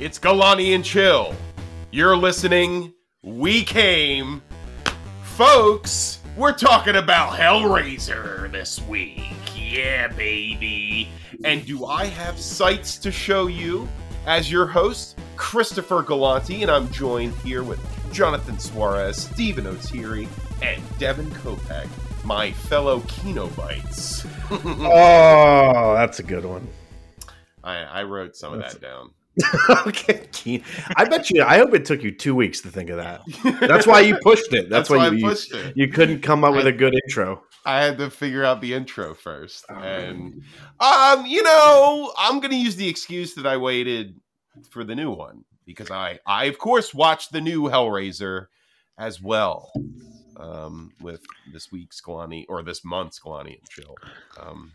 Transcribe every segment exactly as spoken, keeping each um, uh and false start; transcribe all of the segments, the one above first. It's Galani and Chill. You're listening. We came. Folks, we're talking about Hellraiser this week. Yeah, baby. And do I have sights to show you? As your host, Christopher Galanti, and I'm joined here with Jonathan Suarez, Stephen O'Teary, and Devin Kopek, my fellow Cenobites. Oh, that's a good one. I, I wrote some that's... of that down. Okay, Keen. I bet you. I hope it took you two weeks to think of that. That's why you pushed it. That's, That's why, why you I pushed it. You couldn't come up I, with a good intro. I had to figure out the intro first, oh, and um, you know, I'm gonna use the excuse that I waited for the new one because I, I of course, watched the new Hellraiser as well. Um, with this week's Galani or this month's Galani and Chill. Um,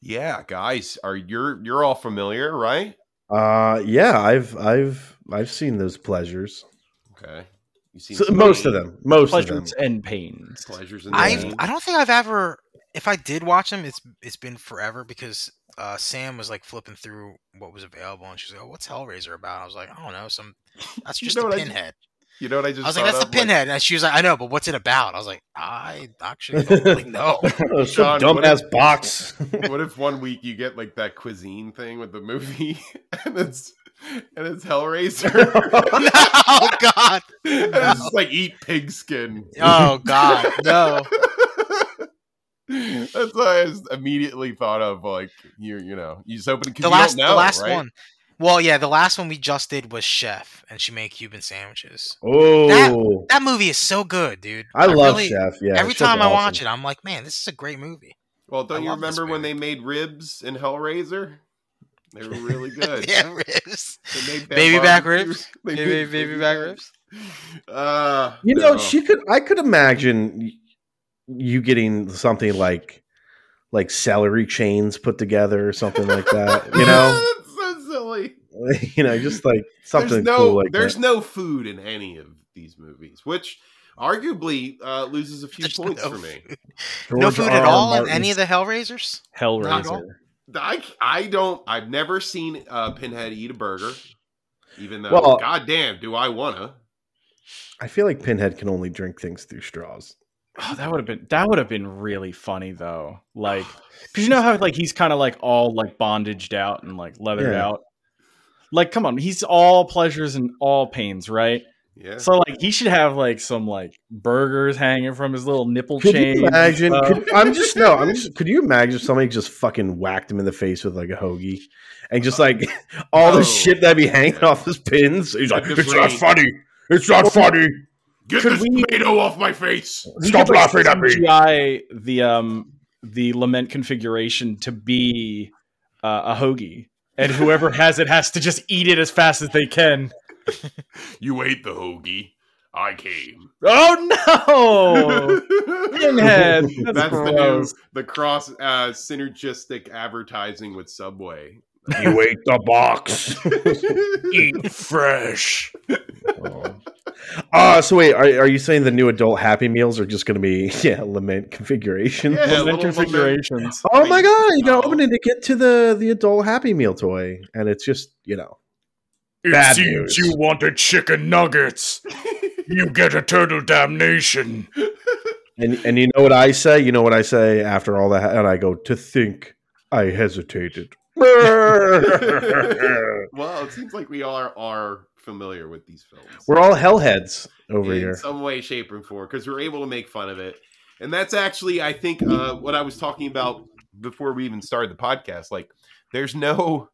yeah, guys, are you're you're all familiar, right? Uh yeah, I've I've I've seen those pleasures. Okay, you seen so, most of them, most pleasures of them, and pains. Pleasures and pains. I don't think I've ever. If I did watch them, it's it's been forever because uh, Sam was like flipping through what was available, and she's like, "Oh, what's Hellraiser about?" I was like, "I don't know." Some that's just you know the Pinhead. You know what I just? I was like, "That's the Pinhead," like, and she was like, "I know, but what's it about?" I was like, "I actually don't really know." Sean, dumb ass if, box. What if one week you get like that cuisine thing with the movie, and it's and it's Hellraiser? Oh no, God! And no. It's just like eat pig skin. Oh God, no! That's what I just immediately thought of. Like you, you know, you just open the last, you don't know, the last right? one. Well, yeah, the last one we just did was Chef, and she made Cuban sandwiches. Oh, that, that movie is so good, dude! I, I love really, Chef. Yeah, every time I awesome. watch it, I'm like, man, this is a great movie. Well, don't I you remember when they made ribs in Hellraiser? They were really good. Yeah, ribs. Baby back ribs. Baby, baby, baby back ribs. Uh, you know, no. she could. I could imagine you getting something like like celery chains put together or something like that. You know. You know, just like something there's no, cool like there's that. no food in any of these movies, which arguably uh, loses a few there's points no for me. No food R. at all Martin's. in any of the Hellraisers? Hellraiser. I, I don't, I've never seen uh, Pinhead eat a burger, even though, well, goddamn, do I want to. I feel like Pinhead can only drink things through straws. Oh, that would have been that would have been really funny though. Like, because you know how like he's kind of like all like bondaged out and like leathered yeah. out. Like, come on, he's all pleasures and all pains, right? Yeah. So, like, he should have like some like burgers hanging from his little nipple could chain. You imagine? Could, I'm just no. I'm just. Could you imagine if somebody just fucking whacked him in the face with like a hoagie and just like all no. the shit that'd be hanging yeah. off his pins? He's like, it's not funny. It's not funny. Get could this we, tomato off my face. Stop laughing at me. C G I the um the lament configuration to be uh, a hoagie. And whoever has it has to just eat it as fast as they can. You ate the hoagie. I came. Oh, no! Pinhead! That's, That's the new, the cross uh, synergistic advertising with Subway. You ate the box. Eat fresh. Oh. Uh, so wait, are, are you saying the new adult Happy Meals are just going to be, yeah, lament configurations? Yeah, lament configurations. Lament. Oh my God, you got to open it to get to the, the adult Happy Meal toy. And it's just, you know, it bad seems news. You wanted chicken nuggets. You get eternal damnation. And and you know what I say? You know what I say after all that? And I go, to think I hesitated. Well, it seems like we all are, are familiar with these films. We're all hellheads over in here, in some way, shape, or form, because we're able to make fun of it. And that's actually, I think, uh, what I was talking about before we even started the podcast. Like, there's no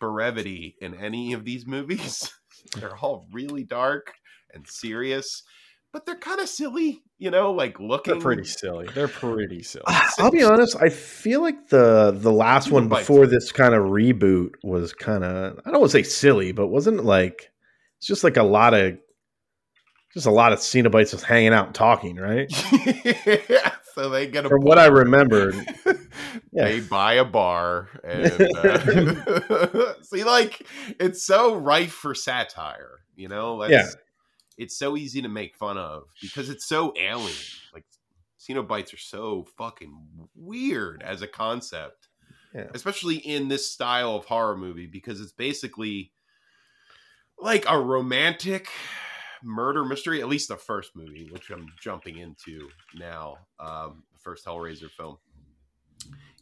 brevity in any of these movies. They're all really dark and serious, but they're kind of silly. You know, like looking. They're pretty silly. They're pretty silly. I'll be honest. I feel like the the last one before this kind of reboot was kind of, I don't want to say silly, but wasn't it like, it's just like a lot of, just a lot of Cenobites just hanging out and talking, right? Yeah, so they get a From bar. what I remember. Yeah. They buy a bar. And, uh, see, like, it's so rife for satire, you know? That's, yeah. It's so easy to make fun of because it's so alien. Like, Cenobites are so fucking weird as a concept, yeah. especially in this style of horror movie, because it's basically like a romantic murder mystery, at least the first movie, which I'm jumping into now, um, the first Hellraiser film.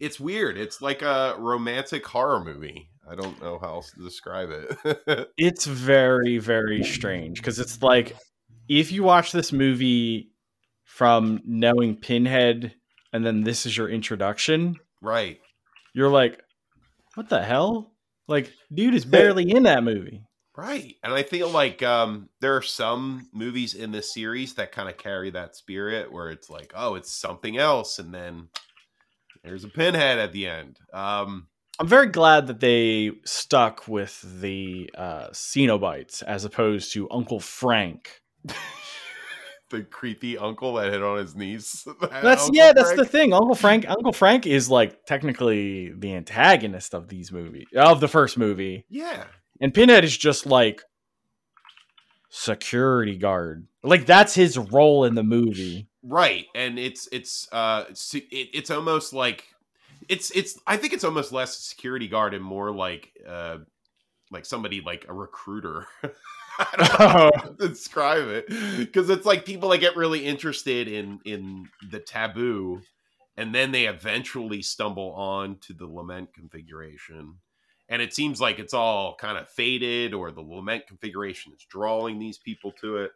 It's weird. It's like a romantic horror movie. I don't know how else to describe it. It's very, very strange because it's like if you watch this movie from knowing Pinhead and then this is your introduction. Right. You're like, what the hell? Like, dude is barely in that movie. Right. And I feel like um, there are some movies in this series that kind of carry that spirit where it's like, oh, it's something else. And then there's a Pinhead at the end. Um, I'm very glad that they stuck with the uh, Cenobites as opposed to Uncle Frank. The creepy uncle that hit on his niece. That that's uncle yeah, Frank. That's the thing. Uncle Frank. Uncle Frank is like technically the antagonist of these movies of the first movie. Yeah, and Pinhead is just like security guard. Like that's his role in the movie, right? And it's it's uh it, it's almost like it's it's. I think it's almost less security guard and more like uh like somebody like a recruiter. I don't know how to describe it because it's like people that get really interested in in the taboo and then they eventually stumble on to the lament configuration, and it seems like it's all kind of faded or the lament configuration is drawing these people to it.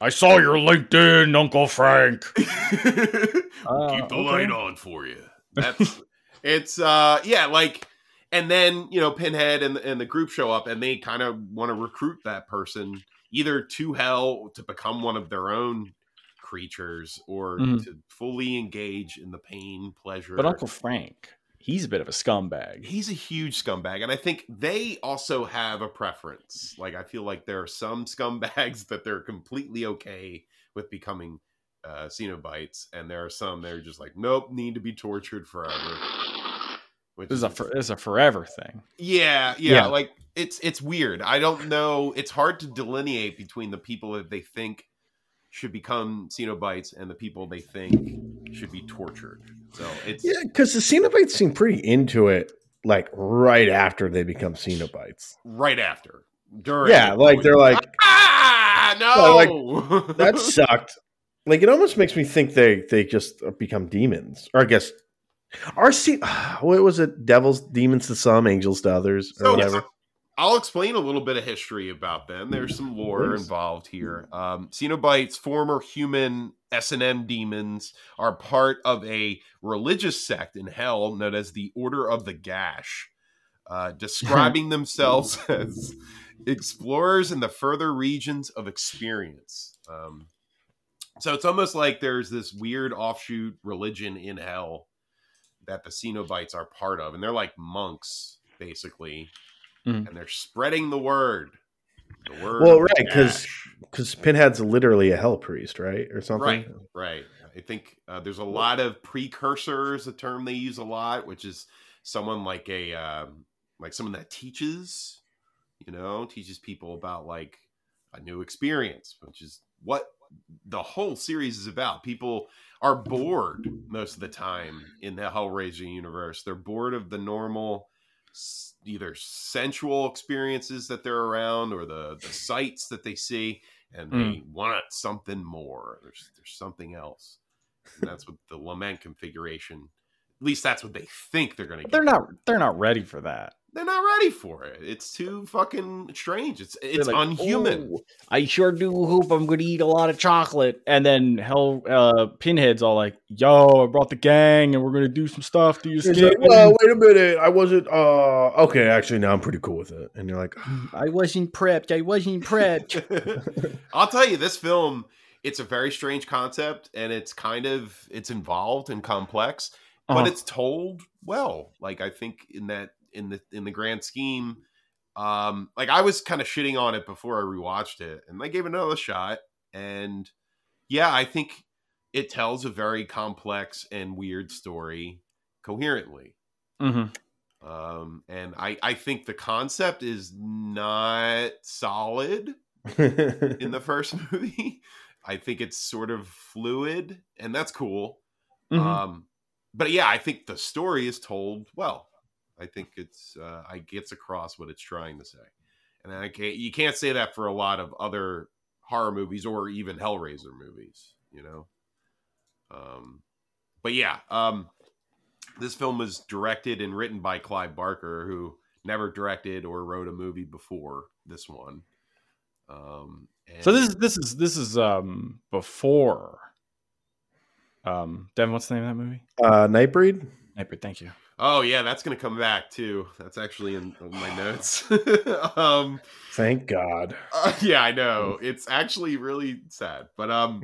I saw your LinkedIn, Uncle Frank. uh, Keep the okay. light on for you. That's it's uh yeah like. And then, you know, Pinhead and, and the group show up and they kind of want to recruit that person either to hell to become one of their own creatures or mm. to fully engage in the pain, pleasure. But Uncle Frank, he's a bit of a scumbag. He's a huge scumbag. And I think they also have a preference. Like, I feel like there are some scumbags that they're completely okay with becoming uh, Cenobites. And there are some that are just like, nope, need to be tortured forever. Which this is a for, this is a forever thing. Yeah, yeah, yeah. Like it's it's weird. I don't know. It's hard to delineate between the people that they think should become Cenobites and the people they think should be tortured. So it's yeah, because the Cenobites seem pretty into it. Like right after they become Cenobites, right after during yeah, like they're like ah no, so like, that sucked. Like it almost makes me think they they just become demons, or I guess. R C, what was it? Devils, demons to some, angels to others, or so, whatever. I'll explain a little bit of history about them. There's some lore involved here. Um, Cenobites, former human S and M demons, are part of a religious sect in hell known as the Order of the Gash, uh, describing themselves as explorers in the further regions of experience. Um, so it's almost like there's this weird offshoot religion in hell that the Cenobites are part of, and they're like monks basically, mm. and they're spreading the word. The word well, right, because because Pinhead's literally a hell priest, right, or something. Right, right. I think uh, there's a lot of precursors, a term they use a lot, which is someone like a um, like someone that teaches, you know, teaches people about like a new experience, which is what the whole series is about. People are bored most of the time in the Hellraiser universe. They're bored of the normal either sensual experiences that they're around or the, the sights that they see, and mm. they want something more. There's, there's something else. And that's what the lament configuration, at least that's what they think they're going to get. They're not, they're not ready for that. They're not ready for it. It's too fucking strange. It's it's like, unhuman. Oh, I sure do hope I'm going to eat a lot of chocolate. And then hell, uh, Pinhead's all like, yo, I brought the gang and we're going to do some stuff to your skin. Like, well, wait a minute. I wasn't. Uh, okay, actually, now I'm pretty cool with it. And you're like, I wasn't prepped. I wasn't prepped. I'll tell you, this film, it's a very strange concept and it's kind of, it's involved and complex, but uh-huh. it's told well. Like, I think in that, in the in the grand scheme, um like I was kind of shitting on it before I rewatched it, and I gave it another shot, and yeah, I think it tells a very complex and weird story coherently. Mm-hmm. um and I I think the concept is not solid in the first movie. I think it's sort of fluid, and that's cool. Mm-hmm. um but yeah, I think the story is told well. I think it's uh, I gets across what it's trying to say, And I can't, you can't say that for a lot of other horror movies or even Hellraiser movies, you know? Um, but yeah, um, this film was directed and written by Clive Barker, who never directed or wrote a movie before this one. Um, and so this is, this is, this is, um, before, um, Devin, what's the name of that movie? Uh, Nightbreed. Nightbreed. Thank you. Oh yeah, that's gonna come back too. That's actually in my notes. um, Thank God. Uh, yeah, I know. It's actually really sad, but um,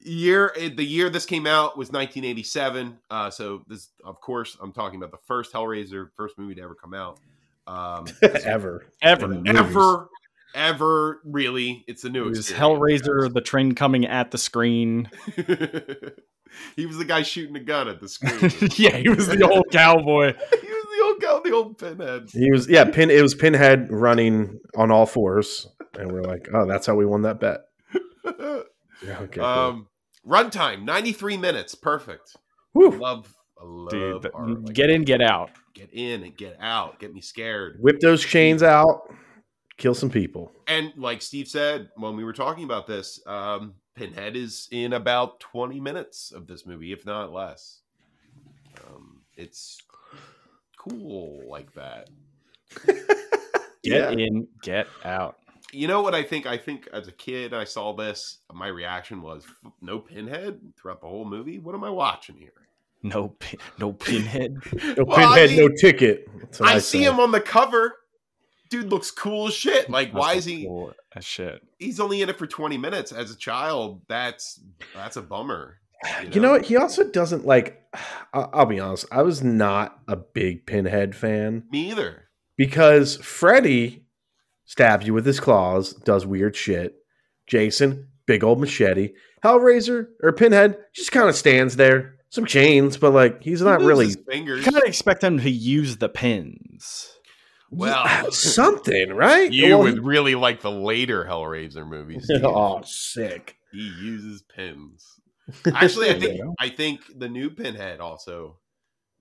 year the year this came out was nineteen eighty-seven. Uh, so this, of course, I'm talking about the first Hellraiser, first movie to ever come out. Um, ever, ever, ever, ever. Really, it's a new it was Hellraiser, the train coming at the screen. He was the guy shooting a gun at the screen. Yeah, he was the old cowboy. He was the old cow, the old Pinhead. He was, yeah, pin. It was Pinhead running on all fours, and we're like, oh, that's how we won that bet. Yeah, okay. Um, runtime ninety-three minutes, perfect. Woo. I love, I love. Dude, like get that. In, get out, get in and get out. Get me scared. Whip those chains out. Kill some people. And like Steve said when we were talking about this, um, Pinhead is in about twenty minutes of this movie, if not less. Um, it's cool like that. Get yeah. in, get out. You know what I think? I think as a kid, I saw this. My reaction was, no Pinhead throughout the whole movie? What am I watching here? No pin, no Pinhead. No well, Pinhead, I mean, no ticket. I, I see him on the cover. Dude looks cool as shit. Like, why is he cool as shit? He's only in it for twenty minutes. As a child, that's that's a bummer. You know, you know what? He also doesn't like. I'll, I'll be honest. I was not a big Pinhead fan. Me either. Because Freddy stabs you with his claws, does weird shit. Jason, big old machete. Hellraiser or Pinhead just kind of stands there. Some chains, but like he's not he really. You kind of expect him to use the pins. Well, something, right? You well, would really like the later Hellraiser movies. Oh, sick. He uses pins. Actually, I think I think the new Pinhead also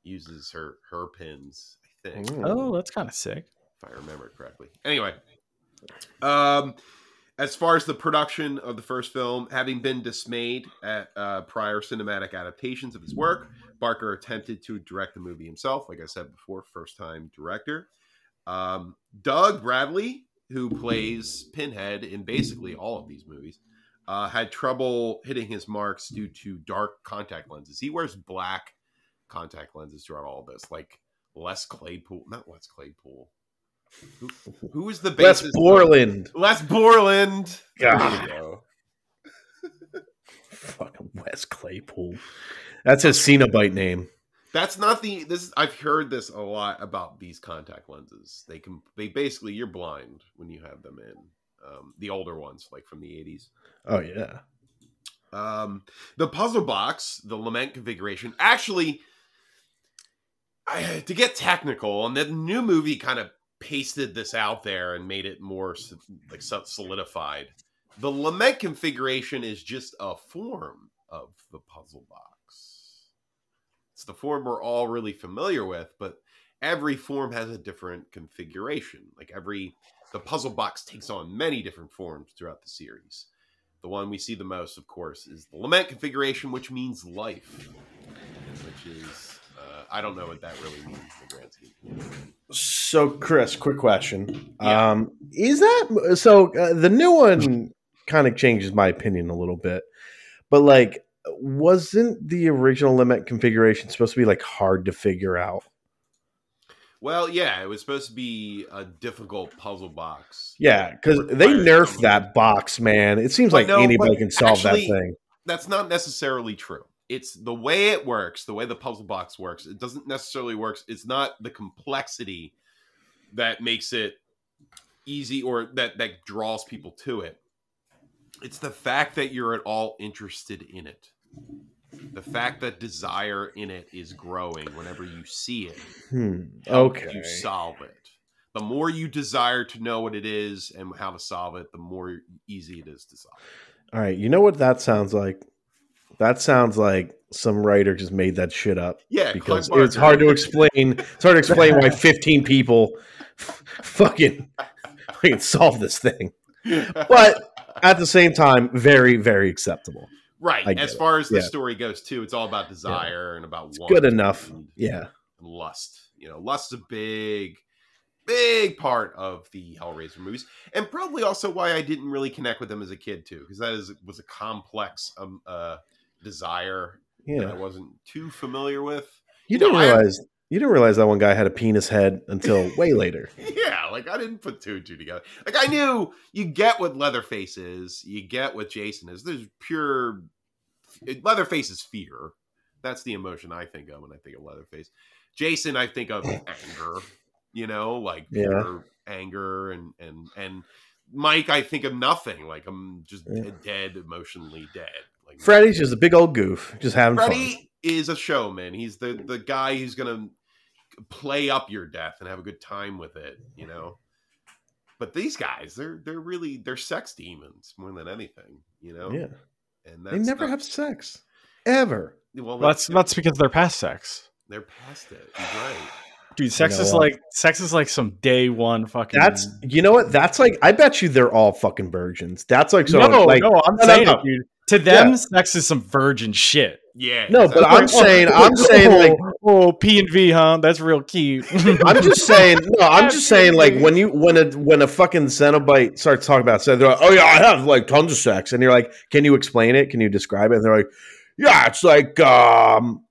uses her, her pins, I think. Oh, that's kind of sick. If I remember correctly. Anyway, um, as far as the production of the first film, having been dismayed at uh, prior cinematic adaptations of his work, Barker attempted to direct the movie himself. Like I said before, first-time director. Um, Doug Bradley, who plays Pinhead in basically all of these movies, uh, had trouble hitting his marks due to dark contact lenses. He wears black contact lenses throughout all of this, like Les Claypool, not Les Claypool. Who, who is the bassist? Les Borland. Les Borland. God. There you go. Fucking Wes Claypool. That's his Cenobite name. That's not the this. I've heard this a lot about these contact lenses. They can they basically you're blind when you have them in. Um, the older ones, like from the eighties. Oh yeah. Um, the puzzle box, the lament configuration. Actually, I, to get technical, and the new movie kind of pasted this out there and made it more like solidified. The lament configuration is just a form of the puzzle box. The form we're all really familiar with, but every form has a different configuration. Like every the puzzle box takes on many different forms throughout the series. The one we see the most, of course, is the lament configuration, which means life, which is uh, I don't know what that really means in the grand scheme. So Chris, quick question. Yeah. Um, is that so uh, the new one kind of changes my opinion a little bit, but like wasn't the original limit configuration supposed to be like hard to figure out? Well, yeah, it was supposed to be a difficult puzzle box. Yeah, because they nerfed that box, man. It seems like anybody can solve that thing. That's not necessarily true. It's the way it works, the way the puzzle box works. It doesn't necessarily work. It's not the complexity that makes it easy or that, that draws people to it. It's the fact that you're at all interested in it. The fact that desire in it is growing whenever you see it. Hmm. Okay. You solve it. The more you desire to know what it is and how to solve it, the more easy it is to solve it. All right. You know what that sounds like? That sounds like some writer just made that shit up. Yeah. Because it's hard to explain. It's hard to explain why fifteen people fucking fucking solve this thing. But at the same time, very, very acceptable. Right. As far it. as the yeah. story goes, too, it's all about desire yeah. and about want. Good enough. And, yeah. And lust. You know, lust's a big, big part of the Hellraiser movies. And probably also why I didn't really connect with them as a kid, too. Because that is was a complex um, uh, desire yeah. that I wasn't too familiar with. You, you didn't know, realize... I, You didn't realize that one guy had a penis head until way later. Yeah, like I didn't put two and two together. Like I knew you get what Leatherface is. You get what Jason is. There's pure... Leatherface is fear. That's the emotion I think of when I think of Leatherface. Jason, I think of anger. You know, like pure yeah. anger. And, and, and Mike, I think of nothing. Like I'm just yeah. dead, emotionally dead. Like Freddy's just a big old goof. Just having Freddy fun. Is a showman. He's the, the guy who's going to... play up your death and have a good time with it, you know. But these guys, they're they're really they're sex demons more than anything, you know. Yeah, and that's, they never that's, have sex ever. Well, that's well, that's because they're past sex. They're past it, right? Dude, sex is like sex is like some day one fucking. That's you know what? That's like I bet you they're all fucking virgins. That's like so. No, like, no, I'm no, saying no, no. It, dude. To them, yeah. sex is some virgin shit. Yeah, no, exactly. But I'm saying, I'm saying, like, oh, P and V, huh? That's real cute. I'm just saying, no, I'm just saying, like, when you when a when a fucking Cenobite starts talking about sex, they're like, oh yeah, I have like tons of sex, and you're like, can you explain it? Can you describe it? And they're like, yeah, it's like, um,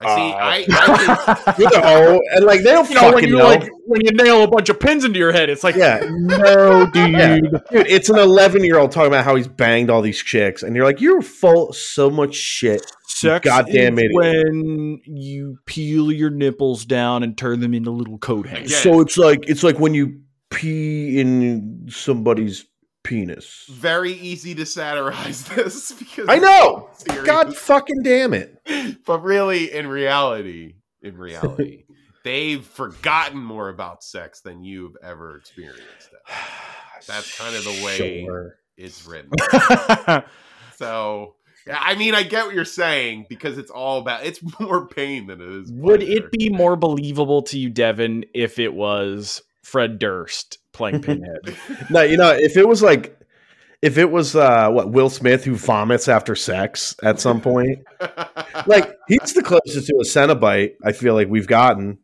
uh, see, I, I you know, and like they don't you know, fucking when know. Like, when you nail a bunch of pins into your head, it's like, yeah, no, dude, yeah. dude, it's an eleven year old talking about how he's banged all these chicks, and you're like, you're full of so much shit. Sex Goddamn is idiot. When you peel your nipples down and turn them into little coat hangers. So it's like it's like when you pee in somebody's penis. Very easy to satirize this because I know. God fucking damn it! But really, in reality, in reality, they've forgotten more about sex than you've ever experienced. That. That's kind of the way sure. it's written. So. I mean, I get what you're saying because it's all about it's more pain than it is. Pleasure. Would it be more believable to you, Devin, if it was Fred Durst playing Pinhead? No, you know, if it was like if it was uh, what Will Smith who vomits after sex at some point, like he's the closest to a Cenobite I feel like we've gotten.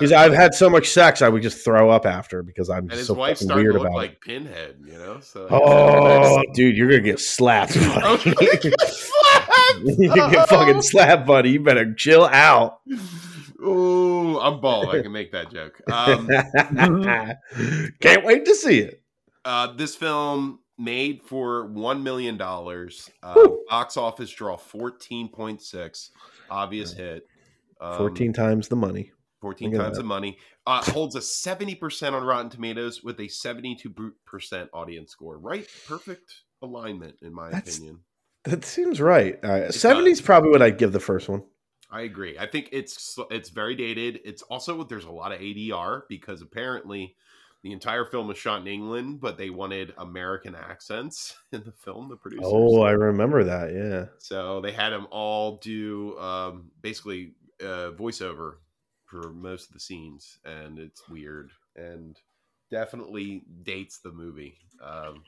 He's, I've had so much sex, I would just throw up after because I'm just so fucking weird about it. And his wife started to look like Pinhead, you know? So, oh, yeah, dude, you're going to get slapped, buddy. You're going to get slapped! You're going to get fucking slapped, buddy. You better chill out. Ooh, I'm bald. I can make that joke. Um, Can't wait to see it. Uh, this film made for one million dollars. Uh, box office draw fourteen point six. Obvious right. hit. Um, fourteen times the money. fourteen times the money. Uh, holds a seventy percent on Rotten Tomatoes with a seventy-two percent audience score. Right? Perfect alignment, in my That's, opinion. That seems right. Uh, seventy is probably what I'd give the first one. I agree. I think it's it's very dated. It's also, there's a lot of A D R because apparently the entire film was shot in England, but they wanted American accents in the film, the producers. Oh, I remember that, yeah. So they had them all do um, basically uh, voiceover for most of the scenes, and it's weird and definitely dates the movie. Um,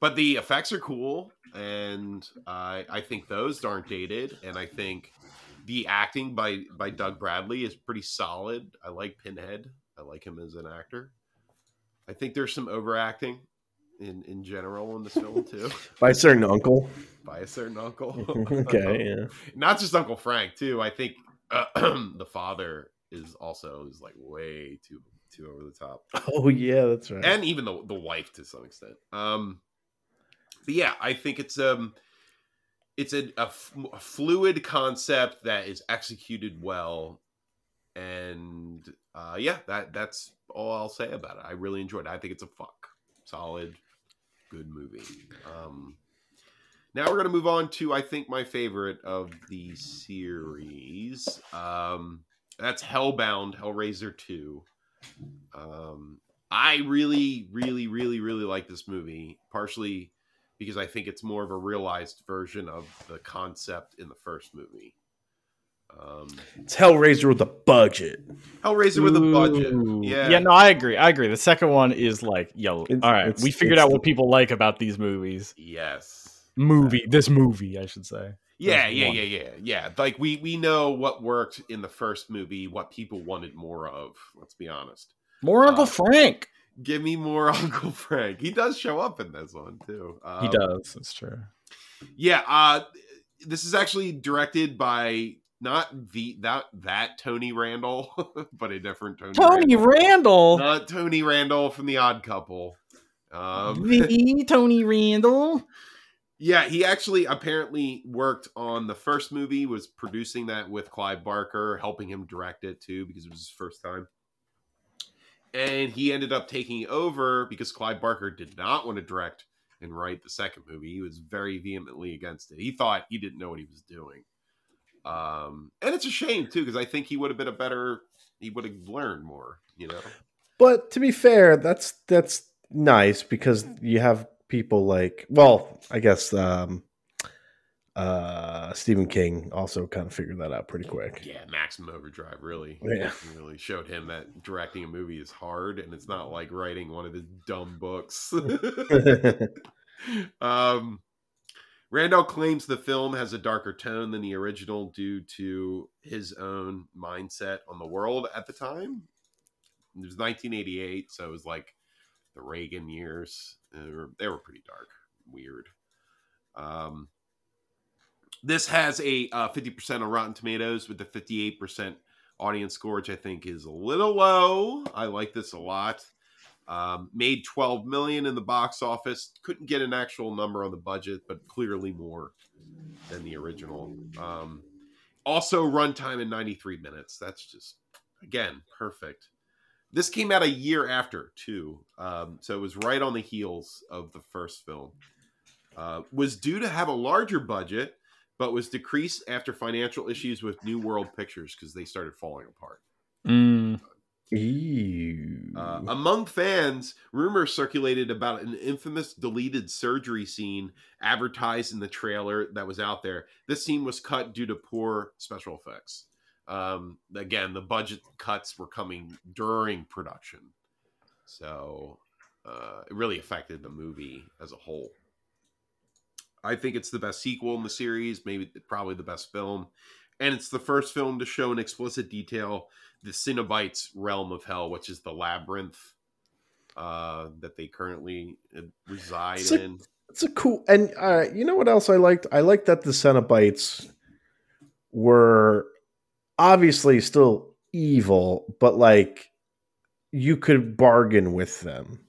but the effects are cool, and I, I think those aren't dated, and I think the acting by, by Doug Bradley is pretty solid. I like Pinhead. I like him as an actor. I think there's some overacting in, in general in this film, too. By a certain uncle? By a certain uncle. Okay, yeah. Not just Uncle Frank, too. I think Uh, the father is also is like way too too over the top. Oh yeah, that's right. And even the the wife to some extent. Um, but yeah, I think it's um, it's a, a, f- a fluid concept that is executed well, and uh, yeah, that that's all I'll say about it. I really enjoyed it. I think it's a fuck solid, good movie. Um. Now we're going to move on to, I think, my favorite of the series. Um, that's Hellbound, Hellraiser two. Um, I really, really, really, really like this movie, partially because I think it's more of a realized version of the concept in the first movie. Um, it's Hellraiser with a budget. Hellraiser Ooh. with a budget. Yeah. Yeah, no, I agree. I agree. The second one is like, yo, it's, all right, we figured out what people like about these movies. Yes. Movie. Exactly. This movie, I should say. Yeah, yeah, yeah, yeah, yeah. Like, we we know what worked in the first movie, what people wanted more of. Let's be honest. More Uncle uh, Frank. Give me more Uncle Frank. He does show up in this one, too. Um, he does. That's true. Yeah. Uh, this is actually directed by... Not the that that Tony Randall, but a different Tony. Tony Randall, Randall? Not Tony Randall from The Odd Couple. Um, the Tony Randall. Yeah, he actually apparently worked on the first movie, was producing that with Clive Barker, helping him direct it too, because it was his first time. And he ended up taking over because Clive Barker did not want to direct and write the second movie. He was very vehemently against it. He thought he didn't know what he was doing. Um, and it's a shame too, because I think he would have been a better, he would have learned more, you know. But to be fair, that's that's nice because you have people like, well, I guess um, uh, Stephen King also kind of figured that out pretty quick. Yeah, Maximum Overdrive really, yeah. really showed him that directing a movie is hard, and it's not like writing one of his dumb books. um. Randall claims the film has a darker tone than the original due to his own mindset on the world at the time. It was nineteen eighty-eight, so it was like the Reagan years. They were, they were pretty dark, weird. Um, this has a uh, fifty percent on Rotten Tomatoes with a fifty-eight percent audience score, which I think is a little low. I like this a lot. Um, made twelve million dollars in the box office. Couldn't get an actual number on the budget, but clearly more than the original. Um, also, runtime in ninety-three minutes. That's just, again, perfect. This came out a year after, too. Um, so it was right on the heels of the first film. Uh, was due to have a larger budget, but was decreased after financial issues with New World Pictures because they started falling apart. Mm. Ew. Uh, among fans, rumors circulated about an infamous deleted surgery scene advertised in the trailer that was out there. This scene was cut due to poor special effects. Um, again, the budget cuts were coming during production. So uh, it really affected the movie as a whole. I think it's the best sequel in the series, maybe probably the best film. And it's the first film to show in explicit detail the Cenobites' realm of hell, which is the labyrinth uh, that they currently reside it's a, in. It's a cool, and uh, you know what else I liked? I liked that the Cenobites were obviously still evil, but like you could bargain with them.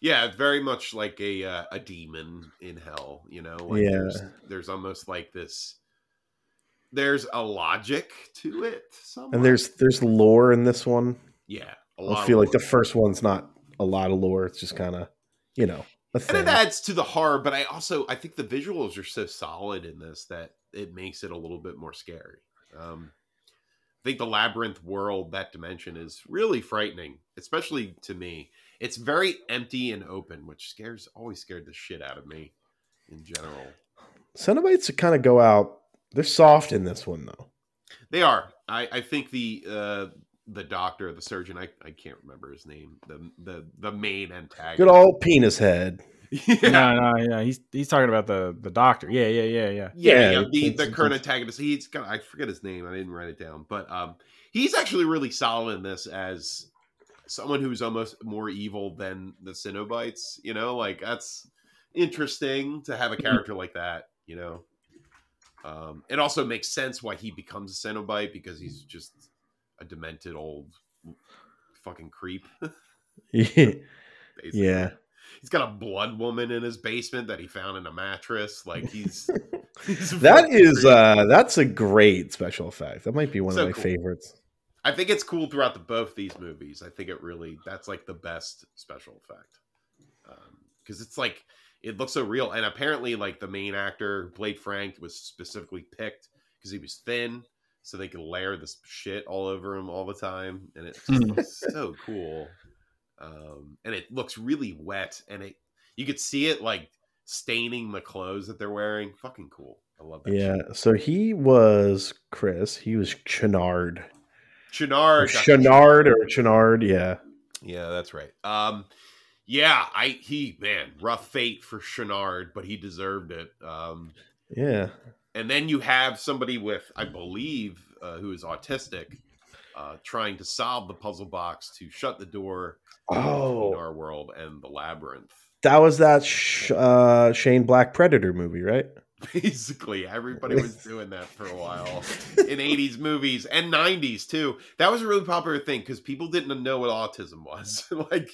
Yeah, very much like a uh, a demon in hell. You know, like yeah. There's, there's almost like this. There's a logic to it, somewhat. And there's there's lore in this one. Yeah, a lot I feel of like lore. The first one's not a lot of lore. It's just kind of, you know, a thing. And it adds to the horror. But I also I think the visuals are so solid in this that it makes it a little bit more scary. Um, I think the labyrinth world, that dimension, is really frightening, especially to me. It's very empty and open, which scares always scared the shit out of me in general. Cenobites kind of go out. They're soft in this one, though. They are. I, I think the uh, the doctor, the surgeon, I, I can't remember his name, the the the main antagonist. Good old penis head. Yeah. No, no, yeah. He's he's talking about the, the doctor. Yeah, yeah, yeah, yeah. Yeah, yeah the, the current antagonist. He's got, I forget his name. I didn't write it down. But um, he's actually really solid in this as someone who's almost more evil than the Cenobites. You know, like, that's interesting to have a character like that, you know. Um, it also makes sense why he becomes a Cenobite, because he's just a demented old fucking creep. Yeah. yeah. He's got a blood woman in his basement that he found in a mattress. Like he's, he's that is uh, that's a great special effect. That might be one so of my cool. favorites. I think it's cool throughout the, both these movies. I think it really, that's like the best special effect. Um, cause it's like, it looks so real. And apparently, like, the main actor who played Frank was specifically picked because he was thin, so they could layer this shit all over him all the time. And it just looks so cool. Um, and it looks really wet. And it you could see it, like, staining the clothes that they're wearing. Fucking cool. I love that. Yeah. Shit. So he was Chris. He was Chenard. Chenard. Chenard or Chenard. Yeah. Yeah, that's right. Um, yeah, I he man, rough fate for Chenard, but he deserved it. Um, yeah. And then you have somebody with, I believe, uh, who is autistic, uh, trying to solve the puzzle box to shut the door oh. in our world and the labyrinth. That was that sh- uh, Shane Black Predator movie, right? Basically, everybody was doing that for a while in eighties movies and nineties too. That was a really popular thing because people didn't know what autism was. Like,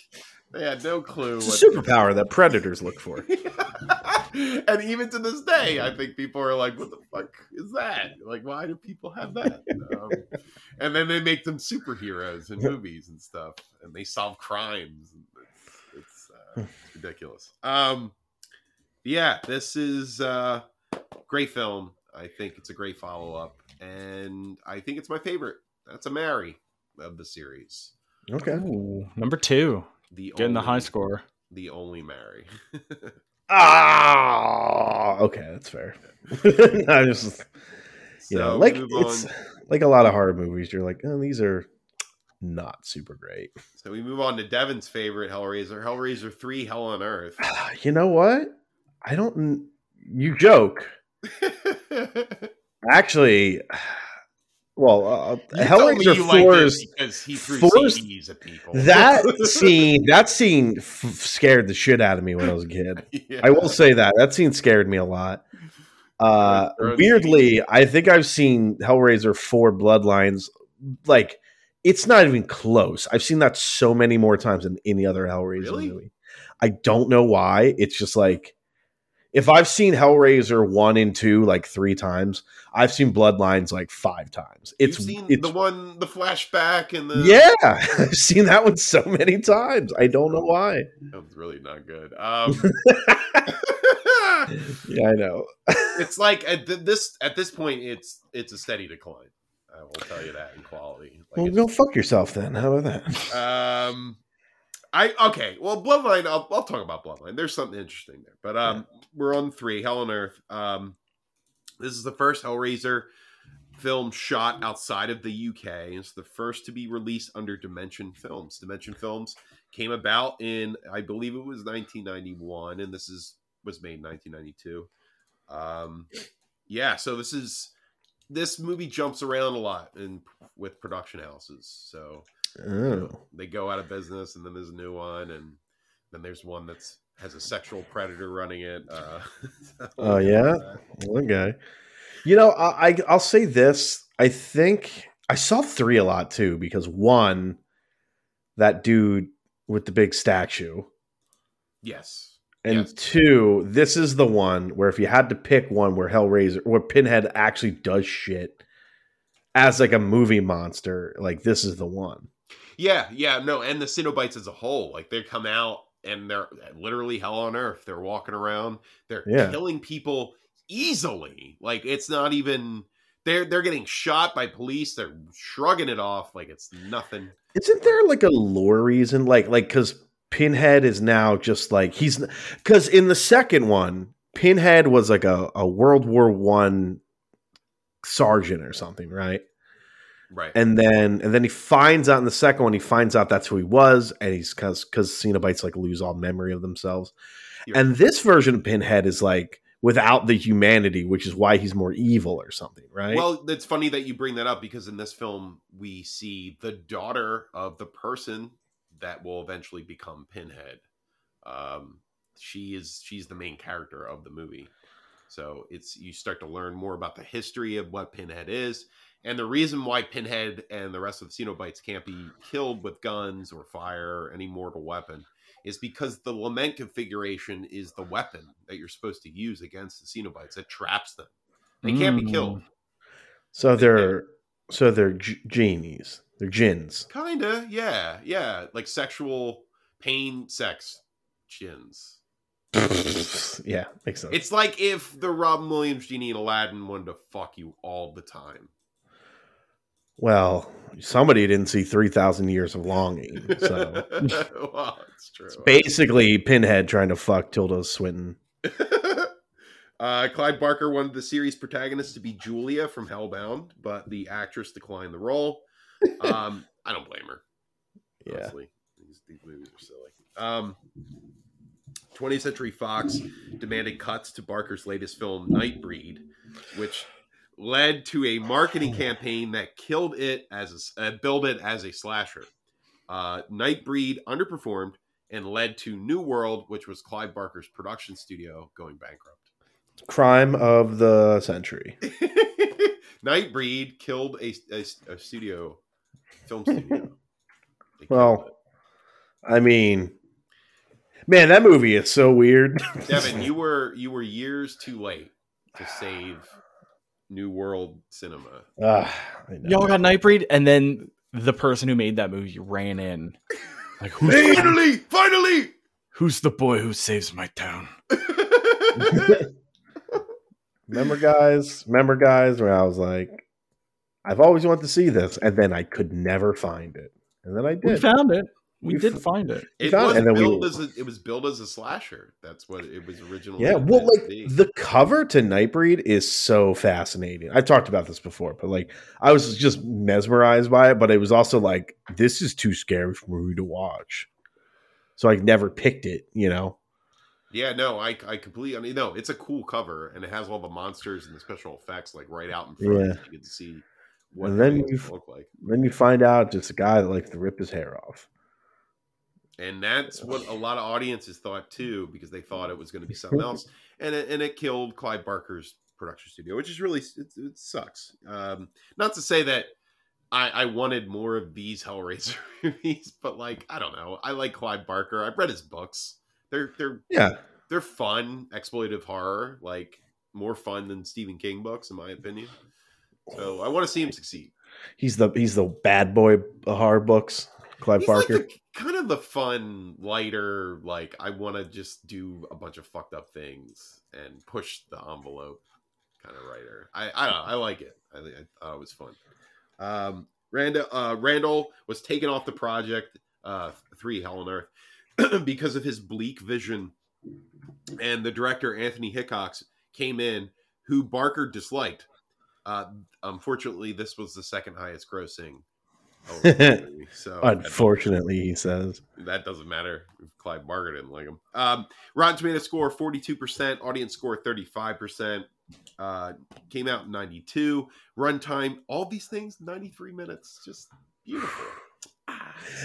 they had no clue. It's a superpower that predators look for. And even to this day, I think people are like, what the fuck is that? Like, why do people have that? Um, and then they make them superheroes in movies and stuff, and they solve crimes. It's, it's, uh, it's ridiculous. Um, yeah, this is uh great film. I think it's a great follow-up, and I think it's my favorite. That's a Mary of the series. Okay. Ooh, number two. The Getting only, the high score. The only Mary. Ah, oh, okay, that's fair. I just, you so know, like it's on. Like a lot of horror movies. You're like, oh, these are not super great. So we move on to Devin's favorite Hellraiser, Hellraiser three, Hell on Earth. Uh, you know what? I don't. You joke. Actually, well, uh, Hellraiser four's like because he threw C Ds at people. That scene, that scene f- scared the shit out of me when I was a kid. Yeah. I will say that that scene scared me a lot. Uh, weirdly, I think I've seen Hellraiser four Bloodlines. Like, it's not even close. I've seen that so many more times than any other Hellraiser really? movie. I don't know why. It's just like, if I've seen Hellraiser one and two like three times, I've seen Bloodlines like five times. It's, You've seen it's the one, the flashback, and the yeah, I've seen that one so many times. I don't know why. That was really not good. Um, yeah, I know. It's like at this at this point, it's it's a steady decline. I will tell you that in quality. Like, well, go fuck yourself then. How about that? Um. I okay. Well, Bloodline. I'll, I'll talk about Bloodline. There's something interesting there, but um, yeah. We're on three. Hell on Earth. Um, this is the first Hellraiser film shot outside of the U K. It's the first to be released under Dimension Films. Dimension Films came about in, I believe it was nineteen ninety-one, and this is was made in nineteen ninety-two. Um, yeah. So this is this movie jumps around a lot and with production houses. So. Oh. You know, they go out of business, and then there's a new one, and then there's one that's has a sexual predator running it. Uh, oh yeah, okay. You know, I, I I'll say this. I think I saw three a lot too, because one, that dude with the big statue. Yes. And yes. Two, this is the one where if you had to pick one where Hellraiser, where Pinhead actually does shit as like a movie monster, like this is the one. Yeah, yeah, no, and the Cenobites as a whole, like they come out and they're literally hell on earth. They're walking around, they're yeah. killing people easily. Like it's not even they're they're getting shot by police. They're shrugging it off like it's nothing. Isn't there like a lore reason? Like like because Pinhead is now just like he's because in the second one, Pinhead was like a, a World War One sergeant or something, right? Right, and then and then he finds out in the second one, he finds out that's who he was, and he's because because Cenobites like lose all memory of themselves, yeah. And this version of Pinhead is like without the humanity, which is why he's more evil or something, right? Well, it's funny that you bring that up because in this film we see the daughter of the person that will eventually become Pinhead. Um, she is she's the main character of the movie, so it's you start to learn more about the history of what Pinhead is. And the reason why Pinhead and the rest of the Cenobites can't be killed with guns or fire or any mortal weapon is because the lament configuration is the weapon that you're supposed to use against the Cenobites. It traps them; they can't mm. be killed. So they're they so they're g- genies, they're jinns, kinda. Yeah, yeah, like sexual pain, sex jinns. Yeah, makes sense. It's like if the Robin Williams genie in Aladdin wanted to fuck you all the time. Well, somebody didn't see three thousand Years of Longing. So well, it's true. It's basically Pinhead trying to fuck Tilda Swinton. uh, Clive Barker wanted the series protagonist to be Julia from Hellbound, but the actress declined the role. Um, I don't blame her. Yeah. Honestly. These, these movies are silly. Um, twentieth Century Fox demanded cuts to Barker's latest film, Nightbreed, which led to a marketing campaign that killed it as a, uh, billed it as a slasher. Uh, Nightbreed underperformed and led to New World, which was Clive Barker's production studio, going bankrupt. Crime of the century. Nightbreed killed a, a, a studio, film studio. Well, it. I mean, man, that movie is so weird. Devin, you were you were years too late to save New World cinema. Uh, Y'all got Nightbreed, and then the person who made that movie ran in. Like, who's finally, the, finally, who's the boy who saves my town? remember, guys, remember, guys, where I was like, I've always wanted to see this, and then I could never find it, and then I did. We found it. We, we did f- find it. It was, it. Built we, as a, it was billed as a slasher. That's what it was originally. Yeah, well, like be. The cover to Nightbreed is so fascinating. I've talked about this before, but like I was just mesmerized by it. But it was also like, this is too scary for me to watch, so I never picked it. You know? Yeah, no, I, I completely. I mean, no, it's a cool cover, and it has all the monsters and the special effects like right out in front. Yeah. You can see what and then you look like. Then you find out just a guy that likes to rip his hair off. And that's what a lot of audiences thought, too, because they thought it was going to be something else. And it, and it killed Clive Barker's production studio, which is really, it, it sucks. Um, not to say that I, I wanted more of these Hellraiser movies, but like, I don't know. I like Clive Barker. I've read his books. They're, they're, yeah. They're fun, exploitive horror, like more fun than Stephen King books, in my opinion. So I want to see him succeed. He's the, he's the bad boy horror books. Clive he's Barker. Like the, kind of the fun, lighter, like, I want to just do a bunch of fucked up things and push the envelope kind of writer. I, I don't know. I like it. I think I, I, it was fun. Um, Randa, uh, Randall was taken off the project uh, three Hell on Earth because of his bleak vision. And the director, Anthony Hickox, came in, who Barker disliked. Uh, unfortunately, this was the second highest grossing. So, unfortunately, he says that doesn't matter if Clive Barker didn't like him. Um, Rotten Tomatoes score forty-two percent, audience score thirty-five percent. Uh, came out in ninety-two, runtime, all these things ninety-three minutes, just beautiful.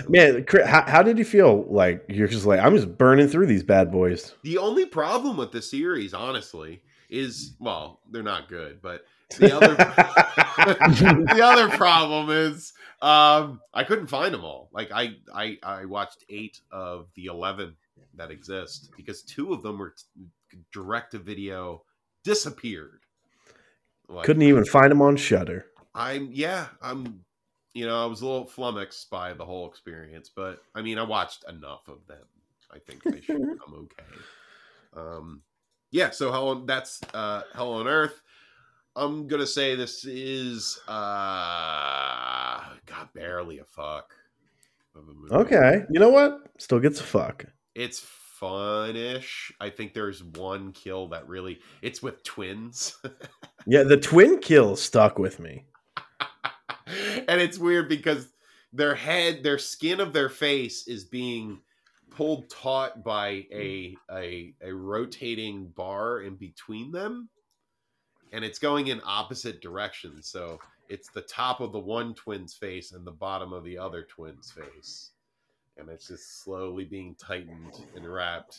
Man, how, how did you feel? Like, you're just like, I'm just burning through these bad boys. The only problem with the series, honestly, is well, they're not good, but. The other, the other problem is um, I couldn't find them all. Like I, I, I watched eight of the eleven that exist because two of them were t- direct to video disappeared. Like, couldn't even find them on Shudder. I'm yeah, I'm. You know, I was a little flummoxed by the whole experience, but I mean, I watched enough of them. I think they should. I'm okay. Um, yeah. So Hell on, that's uh, Hell on Earth. I'm going to say this is, uh, God, barely a fuck of a movie. Okay. You know what? Still gets a fuck. It's fun-ish. I think there's one kill that really, it's with twins. Yeah, the twin kill stuck with me. And it's weird because their head, their skin of their face is being pulled taut by a a, a rotating bar in between them. And it's going in opposite directions. So it's the top of the one twin's face and the bottom of the other twin's face. And it's just slowly being tightened and wrapped.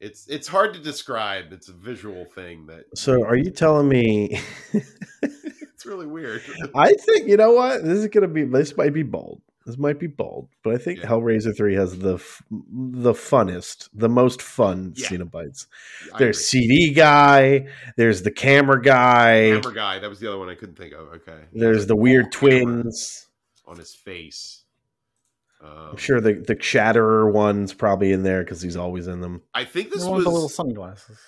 It's it's hard to describe. It's a visual thing that. So are you telling me? It's really weird. I think, you know what? This is going to be, this might be bold. This might be bold. But I think yeah. Hellraiser three has the f- the funnest, the most fun yeah. Cenobites. I there's agree. C D guy. There's the camera guy. Camera guy. That was the other one I couldn't think of. Okay. There's the weird twins. On his face. Um, I'm sure the, the Chatterer one's probably in there because he's always in them. I think this was... the little sunglasses.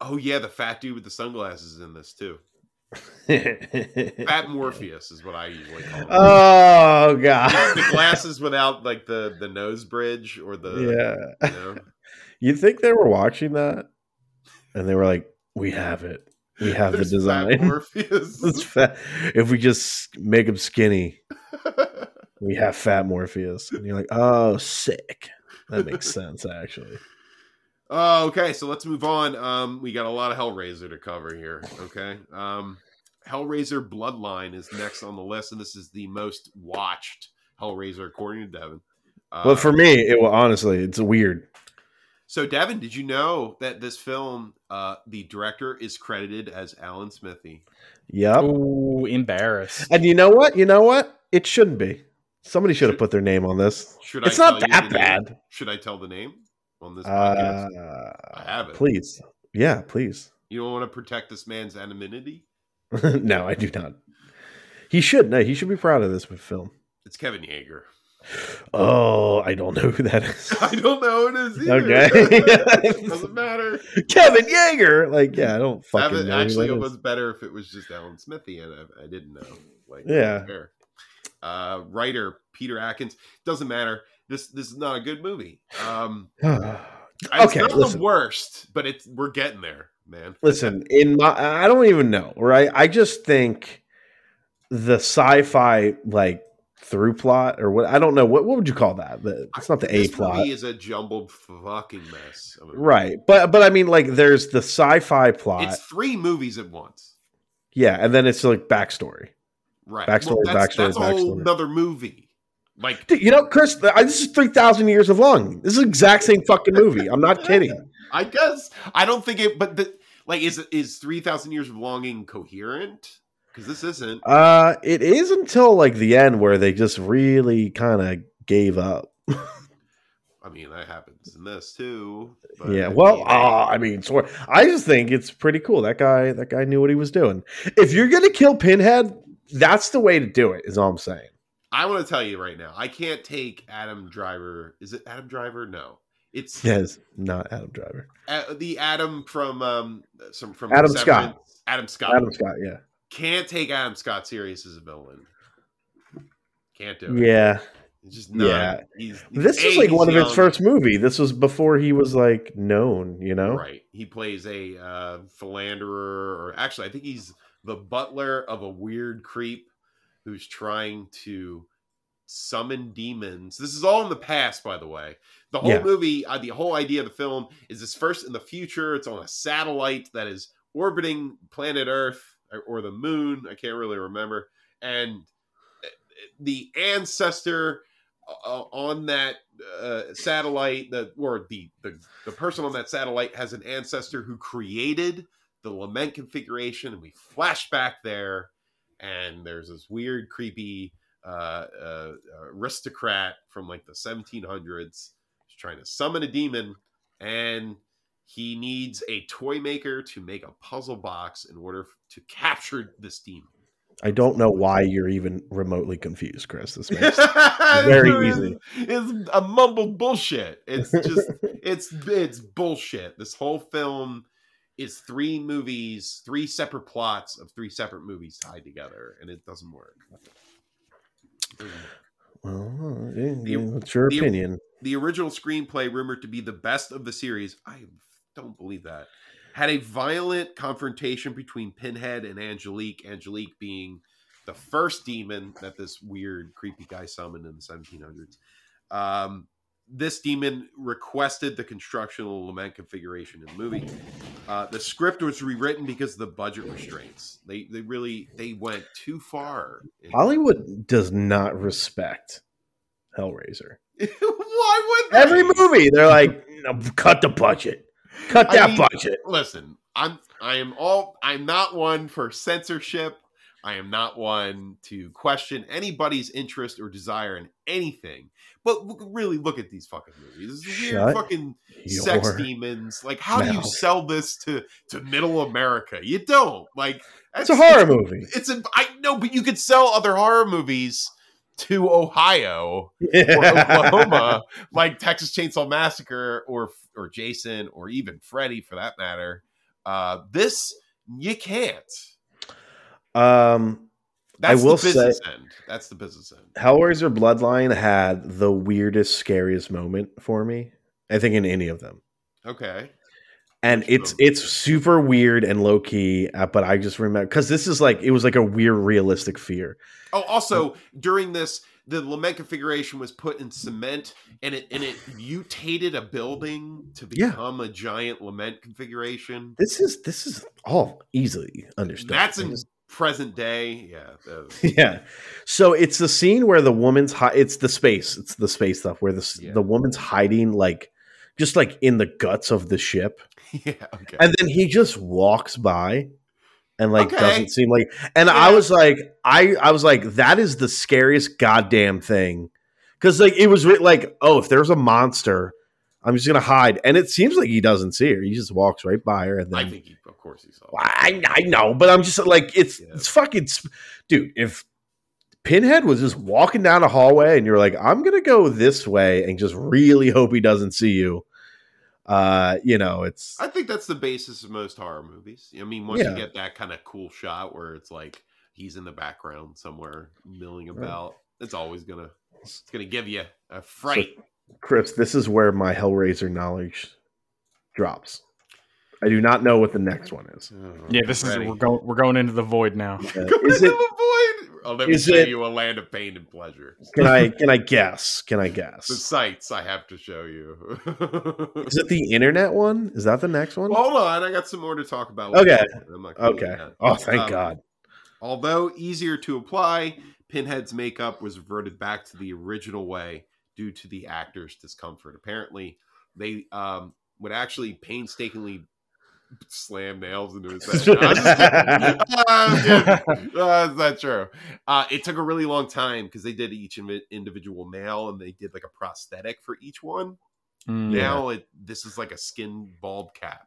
Oh, yeah. The fat dude with the sunglasses is in this, too. Fat Morpheus is what I usually call him. Oh god, the glasses without like the, the nose bridge or the yeah. You know? You think they were watching that? and they were like, "We have it. We have There's the design. Morpheus. It's fat. If we just make him skinny, we have Fat Morpheus." And you're like, "Oh, sick. That makes sense, actually." Oh, okay. So let's move on. Um, we got a lot of Hellraiser to cover here. Okay. Um, Hellraiser Bloodline is next on the list, and this is the most watched Hellraiser according to Devin. Uh, well, for me, it well, honestly, it's weird. So, Devin, did you know that this film, uh, the director is credited as Alan Smithy? Yep. Ooh, embarrassed. And you know what? You know what? It shouldn't be. Somebody should have put their name on this. Should it's I not that bad. Name? Should I tell the name on this podcast? Uh, I have it. Please. Yeah, please. You don't want to protect this man's anonymity? No, I do not. He should. No, he should be proud of this film. It's Kevin Yeager. Oh, I don't know who that is. I don't know who it is either. Okay. It doesn't matter. Kevin Yeager. Like, yeah, I don't fucking I know. Actually, it was better if it was just Alan Smithy, and I, I didn't know. Like, yeah. Uh, writer Peter Atkins. Doesn't matter. This this is not a good movie. Um, okay, it's not listen. the worst, but it's we're getting there, man. Listen, in my I don't even know, right? I just think the sci-fi like through plot or what I don't know what what would you call that? It's not the A plot. This movie is a jumbled fucking mess, I mean, right? But but I mean, like, there's the sci-fi plot. It's three movies at once. Yeah, and then it's like backstory, right? Backstory, well, that's, backstory, that's a whole backstory. Another movie. Like, dude, you know, Chris, this is three thousand years of long. This is the exact same fucking movie. I'm not kidding. I guess I don't think it, but the, like, is is three thousand years of longing coherent? Because this isn't. Uh, it is until like the end where they just really kind of gave up. I mean, that happens in this too. But yeah. Well, yeah. Uh, I mean, so I just think it's pretty cool. That guy, that guy knew what he was doing. If you're gonna kill Pinhead, that's the way to do it. Is all I'm saying. I want to tell you right now, I can't take Adam Driver. Is it Adam Driver? No, it's yes, not Adam Driver. Uh, the Adam from um, some from Adam Scott. Adam Scott. Adam Scott. Yeah, can't take Adam Scott serious as a villain. Can't do it. Yeah, it's just not. Yeah. He's, he's this is like one of his first movie. This was before he was like known. You know, right? He plays a uh, philanderer, or actually, I think he's the butler of a weird creep who's trying to summon demons. This is all in the past, by the way. The whole yeah. movie, uh, the whole idea of the film is this first in the future. It's on a satellite that is orbiting planet Earth or, or the moon. I can't really remember. And the ancestor uh, on that uh, satellite, the, or the, the, the person on that satellite has an ancestor who created the lament configuration. And we flash back there. And there's this weird, creepy uh, uh, aristocrat from like the seventeen hundreds who's trying to summon a demon. And he needs a toy maker to make a puzzle box in order to capture this demon. I don't know why you're even remotely confused, Chris. This makes it very easy. It's a mumbled bullshit. It's just, it's it's bullshit. This whole film is three movies, three separate plots of three separate movies tied together, and it doesn't work. Well, it's your opinion. The original screenplay, rumored to be the best of the series, I don't believe that, had a violent confrontation between Pinhead and Angelique, Angelique being the first demon that this weird, creepy guy summoned in the seventeen hundreds. Um, This demon requested the construction of the lament configuration in the movie. Uh, the script was rewritten because of the budget restraints. They they really they went too far. Hollywood does not respect Hellraiser. Why would they? Every movie they're like, no, cut the budget, cut that I mean, budget. Listen, I'm I am all I'm not one for censorship. I am not one to question anybody's interest or desire in anything. But really, look at these fucking movies. This is weird fucking sex demons. Like, how mouth. do you sell this to, to middle America? You don't. Like, that's, it's a horror it's, movie. It's a, I know, but you could sell other horror movies to Ohio yeah. or Oklahoma, like Texas Chainsaw Massacre or or Jason or even Freddy for that matter. Uh, this, you can't. Um, That's I will the business say, end. That's the business end. Hellraiser Bloodline had the weirdest, scariest moment for me, I think, in any of them. Okay. And it's it's super weird and low key, uh, but I just remember because this is like it was like a weird realistic fear. Oh, also during this, the lament configuration was put in cement, and it and it mutated a building to become yeah. a giant lament configuration. This is this is all easily understood. That's in present day, yeah, was- yeah. So it's the scene where the woman's hi- it's the space, it's the space stuff where the yeah. the woman's hiding like. Just like in the guts of the ship. Yeah. Okay. And then he just walks by and like okay. doesn't seem like and yeah. I was like I, I was like that is the scariest goddamn thing. Cuz like it was like oh if there's a monster I'm just going to hide and it seems like he doesn't see her. He just walks right by her and then I think he, of course he saw her. I I know, but I'm just like it's yeah. it's fucking dude, if Pinhead was just walking down a hallway and you're like I'm going to go this way and just really hope he doesn't see you. Uh, you know, it's. I think that's the basis of most horror movies. I mean, once yeah. you get that kind of cool shot where it's like he's in the background somewhere milling about, right. it's always gonna it's gonna give you a fright. So, Chris, this is where my Hellraiser knowledge drops. I do not know what the next one is. Oh, yeah, this ready. is we're going we're going into the void now. Yeah. Going is into it, the void. I'll never show it, you a land of pain and pleasure. Can I can I guess? Can I guess? The sights I have to show you. Is it the internet one? Is that the next one? Well, hold on, I got some more to talk about. Okay. I'm not okay. Oh, thank um, God. Although easier to apply, Pinhead's makeup was reverted back to the original way due to the actor's discomfort. Apparently, they um, would actually painstakingly slam nails into his head. No, uh, uh, it's not true. Uh, it took a really long time because they did each inv- individual nail and they did like a prosthetic for each one. Mm. Now it this is like a skin bald cap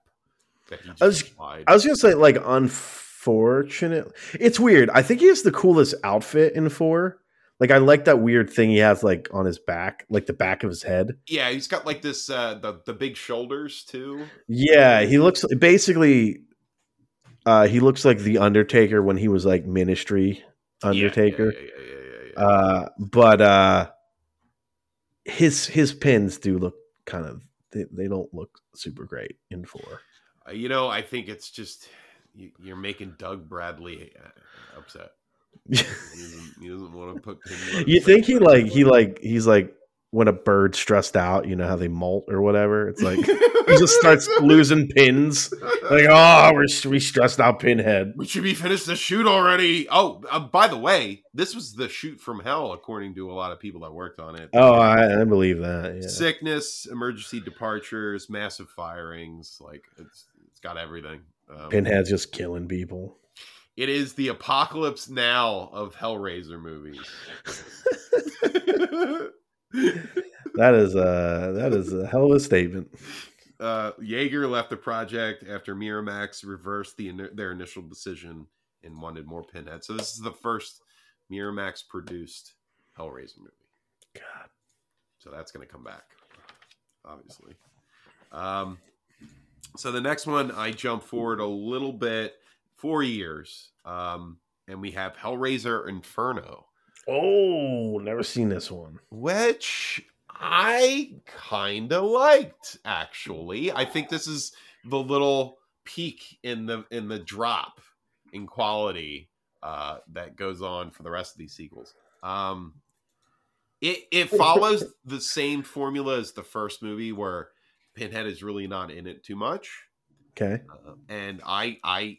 that he just I was, applied. I was gonna say like unfortunately, it's weird. I think he has the coolest outfit in four. Like I like that weird thing he has like on his back, like the back of his head. Yeah, he's got like this uh, the the big shoulders too. Yeah, he looks basically uh, he looks like the Undertaker when he was like Ministry Undertaker. Yeah, yeah, yeah, yeah, yeah, yeah. Uh, but uh, his his pins do look kind of they, they don't look super great in four. Uh, you know, I think it's just you, you're making Doug Bradley upset. he, doesn't, he doesn't want to put you think he like he like he's like when a bird's stressed out, you know how they molt or whatever, it's like he just starts losing pins like oh we're we stressed out Pinhead, we should be finished the shoot already. Oh uh, by the way, this was the shoot from hell according to a lot of people that worked on it. Oh I, I believe that yeah. Sickness, emergency departures, massive firings, like it's it's got everything. um, Pinhead's just killing people. It is the apocalypse now of Hellraiser movies. That is a that is a hell of a statement. Uh, Yeager left the project after Miramax reversed the their initial decision and wanted more Pinhead. So this is the first Miramax produced Hellraiser movie. God, so that's going to come back, obviously. Um, so the next one, I jump forward a little bit. Four years, um, and we have Hellraiser Inferno. Oh, never seen this one. Which I kind of liked, actually. I think this is the little peak in the in the drop in quality uh, that goes on for the rest of these sequels. Um, it it follows the same formula as the first movie, where Pinhead is really not in it too much. Okay, uh, and I I.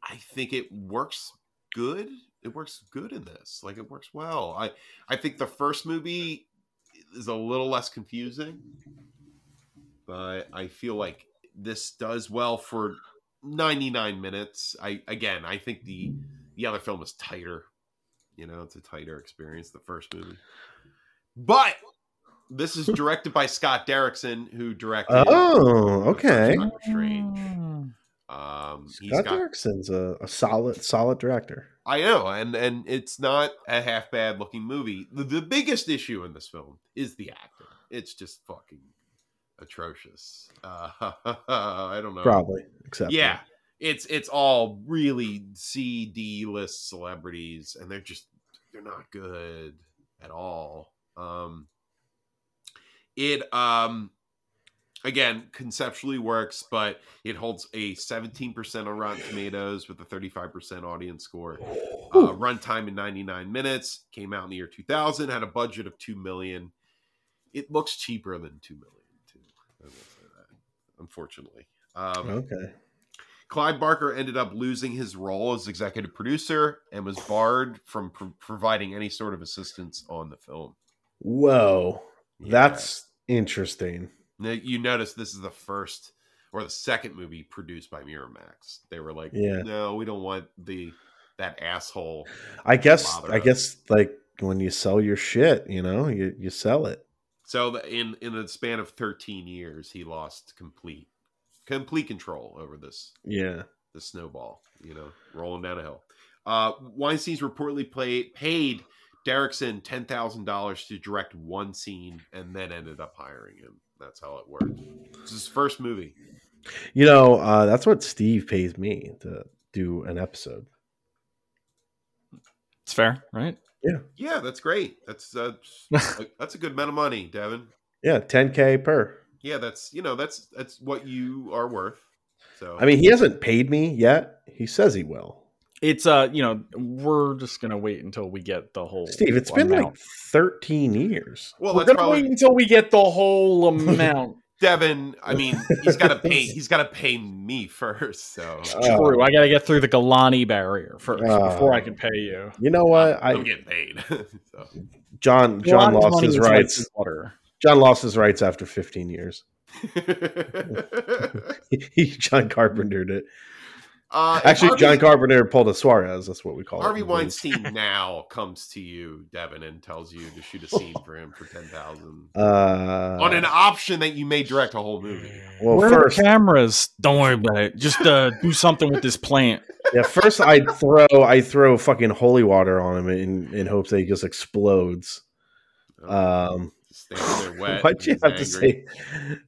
I think it works good. It works good in this. Like it works well. I, I think the first movie is a little less confusing, but I feel like this does well for ninety-nine minutes. I, again, I think the, the other film is tighter, you know, it's a tighter experience, the first movie, but this is directed by Scott Derrickson, who directed. Oh, okay. Strange. Um, Scott he's got, Derrickson's a, a solid, solid director. I know, and and it's not a half bad looking movie. The, the biggest issue in this film is the actor. It's just fucking atrocious. Uh, I don't know. Probably, except yeah, it's it's all really C D list celebrities, and they're just they're not good at all. Um, it um, Again, conceptually works, but it holds a seventeen percent on Rotten Tomatoes with a thirty-five percent audience score. Uh, runtime in ninety-nine minutes. Came out in the year two thousand. Had a budget of two million dollars. It looks cheaper than two million dollars, too. I will say that, unfortunately. Um, okay. Clive Barker ended up losing his role as executive producer and was barred from pro- providing any sort of assistance on the film. Whoa. Yeah. That's interesting. Now, you notice this is the first or the second movie produced by Miramax. They were like, yeah. no, we don't want the that asshole. I guess, I guess, like, when you sell your shit, you know, you, you sell it. So in, in the span of thirteen years, he lost complete complete control over this. Yeah. The snowball, you know, rolling down a hill. Uh, Weinstein's reportedly played, paid Derrickson ten thousand dollars to direct one scene and then ended up hiring him. That's how it worked. It's his first movie. You know, uh, that's what Steve pays me to do an episode. It's fair, right? Yeah. Yeah, that's great. That's uh, that's a good amount of money, Devin. Yeah, ten K per. Yeah, that's, you know, that's that's what you are worth. So I mean, he hasn't paid me yet. He says he will. It's uh, you know, we're just gonna wait until we get the whole. Steve, it's amount. been like thirteen years. Well, we're that's gonna probably... wait until we get the whole amount. Devin, I mean, he's gotta pay. He's gotta pay me first. So true. Uh, I gotta get through the Galani barrier first uh, before I can pay you. You know what? I'm, I'm getting paid. so. John John Galani's lost his rights. John lost his rights after fifteen years. he John Carpentered it. Uh, Actually, Harvey, John Carpenter pulled a Suarez. That's what we call Harvey it. Harvey Weinstein now comes to you, Devin, and tells you to shoot a scene for him for ten thousand dollars uh, on an option that you may direct a whole movie. Well, Where first, are the cameras? Don't worry about it. Just uh, do something with this plant. Yeah, first I throw I throw fucking holy water on him in, in hopes that he just explodes. Oh. Um, Stands there wet. Why'd you have angry. to say?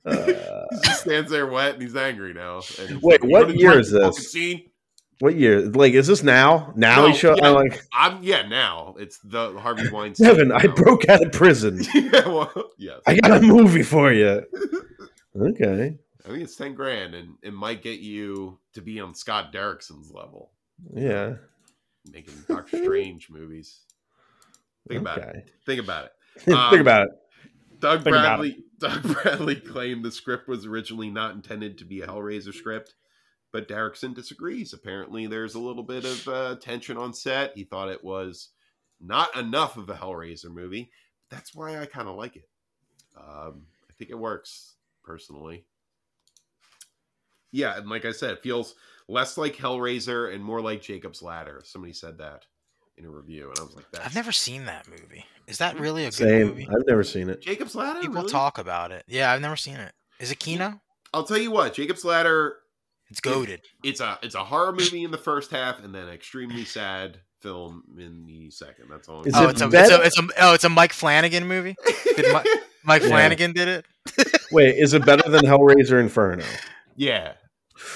Uh, he just stands there wet and he's angry now. And wait, like, what, what year is this? What year? Like, is this now? Now no, he showed. Yeah, I'm like, I'm yeah. Now it's the Harvey Weinstein. Devin, I broke out of prison. yeah, well, yes. I got a movie for you. Okay. I think it's ten grand, and it might get you to be on Scott Derrickson's level. Yeah, making Doctor Strange movies. Think okay. about it. Think about it. Um, Think about it. Doug Bradley Doug Bradley claimed the script was originally not intended to be a Hellraiser script, but Derrickson disagrees. Apparently, there's a little bit of uh, tension on set. He thought it was not enough of a Hellraiser movie. That's why I kind of like it. Um, I think it works, personally. Yeah, and like I said, it feels less like Hellraiser and more like Jacob's Ladder. Somebody said that in a review, and I was like, That's... I've never seen that movie. Is that really a good Same. movie? I've never seen it. Jacob's Ladder? People really? talk about it. Yeah, I've never seen it. Is it Kino? I'll tell you what, Jacob's Ladder... It's goated. It's a it's a horror movie in the first half and then an extremely sad film in the second. That's all. Is oh, it it's, a, it's, a, it's a oh, it's a Mike Flanagan movie? Did Mike, Mike yeah. Flanagan did it? Wait, is it better than Hellraiser Inferno? Yeah.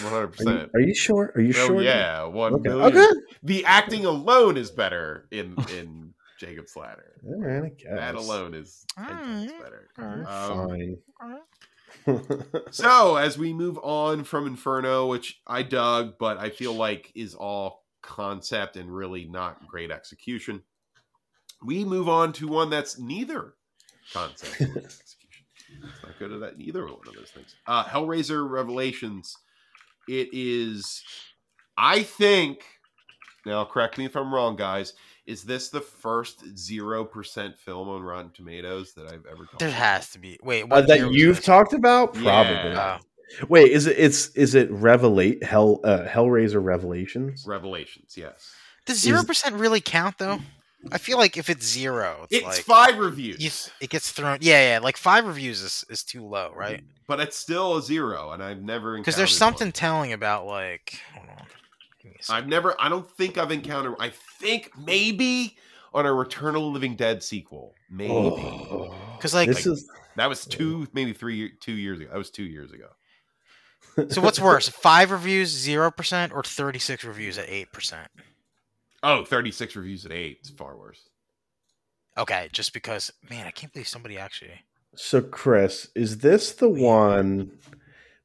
one hundred percent. Are you, are you sure? Are you oh, sure? Yeah, one okay. million. Okay. The acting alone is better in... in Jacob's Ladder. All right, I guess. That alone is right. better. Right. Um, Fine. So, as we move on from Inferno, which I dug, but I feel like is all concept and really not great execution, we move on to one that's neither concept and execution. It's not good at that, neither one of those things. Uh, Hellraiser Revelations. It is, I think, now correct me if I'm wrong, guys, is this the first zero percent film on Rotten Tomatoes that I've ever talked there about? There has to be. Wait, what uh, that you've talked about? Probably. Yeah. Oh. Wait, is it it's is it Revelate Hell uh, Hellraiser Revelations? Revelations, yes. Does zero percent is... really count though? I feel like if it's zero, it's, it's like five reviews. You, it gets thrown. Yeah, yeah, like five reviews is, is too low, right? But it's still a zero and I've never encountered Cuz there's something one. telling about like hold on. I've never, I don't think I've encountered, I think maybe on a Return of the Living Dead sequel. Maybe. Because, oh, like, this like is, that was two, maybe three, two years ago. That was two years ago. So, what's worse, five reviews, zero percent, or thirty-six reviews at eight percent? Oh, thirty-six reviews at eight. It's far worse. Okay. Just because, man, I can't believe somebody actually So, Chris, is this the one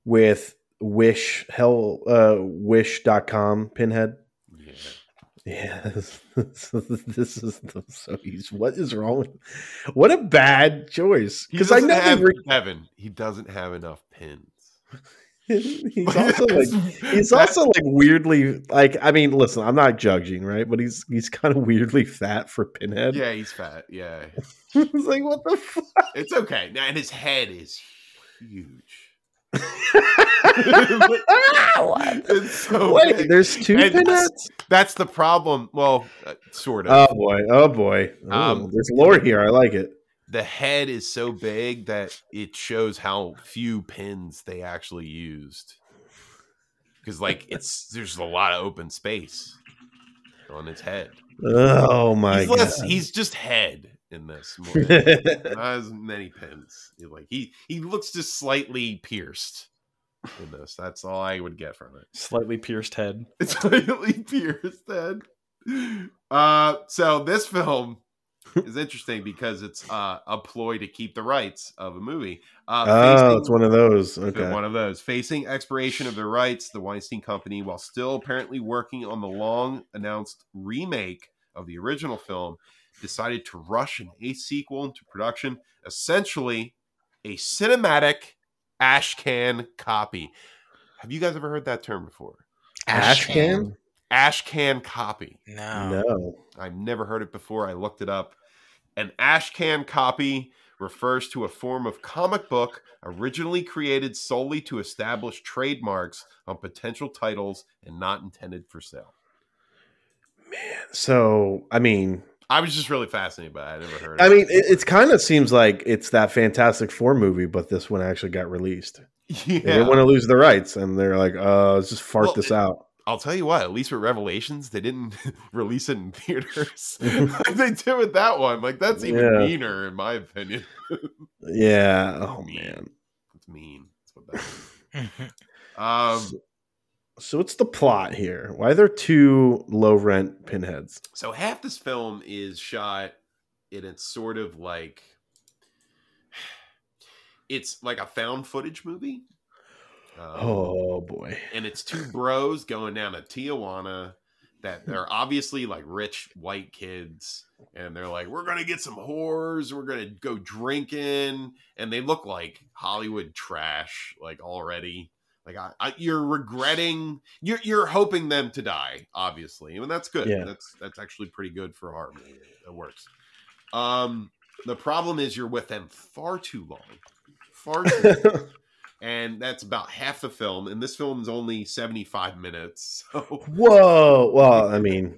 with Wish Hell uh, Wish dot com Pinhead? Yeah. Yes. This is the, so he's what is wrong with him? What a bad choice. Because I know have, re- Kevin, he doesn't have enough pins. He's also like he's also like weirdly like I mean, listen, I'm not judging, right? But he's he's kind of weirdly fat for Pinhead. Yeah, he's fat. Yeah. It's like what the fuck? It's okay. Now and his head is huge. So wait, big. There's two Pinheads? That's, that's the problem. Well, uh, sort of. Oh boy! Oh boy! Ooh, um, there's lore here. I like it. The head is so big that it shows how few pins they actually used. Because like it's there's a lot of open space on his head. Oh my he's god! Less, he's just head in this more than not as many pins. Like he he looks just slightly pierced. In this, that's all I would get from it. Slightly pierced head. Slightly pierced head. Uh, so this film is interesting because it's uh, a ploy to keep the rights of a movie. Uh, oh, facing, it's one of those. Okay, one of those. Facing expiration of their rights, the Weinstein Company, while still apparently working on the long-announced remake of the original film, decided to rush an eighth sequel into production. Essentially, a cinematic ashcan copy. Have you guys ever heard that term before? Ashcan? Ashcan copy. No. No. I've never heard it before. I looked it up. An ashcan copy refers to a form of comic book originally created solely to establish trademarks on potential titles and not intended for sale. Man, so, I mean... I was just really fascinated by it. I never heard of it. I mean, it, it kind of seems like it's that Fantastic Four movie, but this one actually got released. Yeah. They didn't want to lose the rights, and they're like, uh, let's just fart well, this it, out. I'll tell you what, at least with Revelations, they didn't release it in theaters. Like they did with that one. Like, that's even yeah. meaner, in my opinion. Yeah. Oh, mean. man. It's mean. That's what that is. um, so- So what's the plot here? Why are there two low-rent Pinheads? So half this film is shot and it's sort of like... It's like a found footage movie. Um, oh, boy. And it's two bros going down to Tijuana that they're obviously like rich white kids. And they're like, we're going to get some whores. We're going to go drinking. And they look like Hollywood trash like already. Like I, I, you're regretting, you're you're hoping them to die, obviously, and that's good. Yeah. That's that's actually pretty good for horror movie. It works. Um, the problem is you're with them far too long, far too long, and that's about half the film. And this film is only seventy-five minutes. So. Whoa! Well, I mean,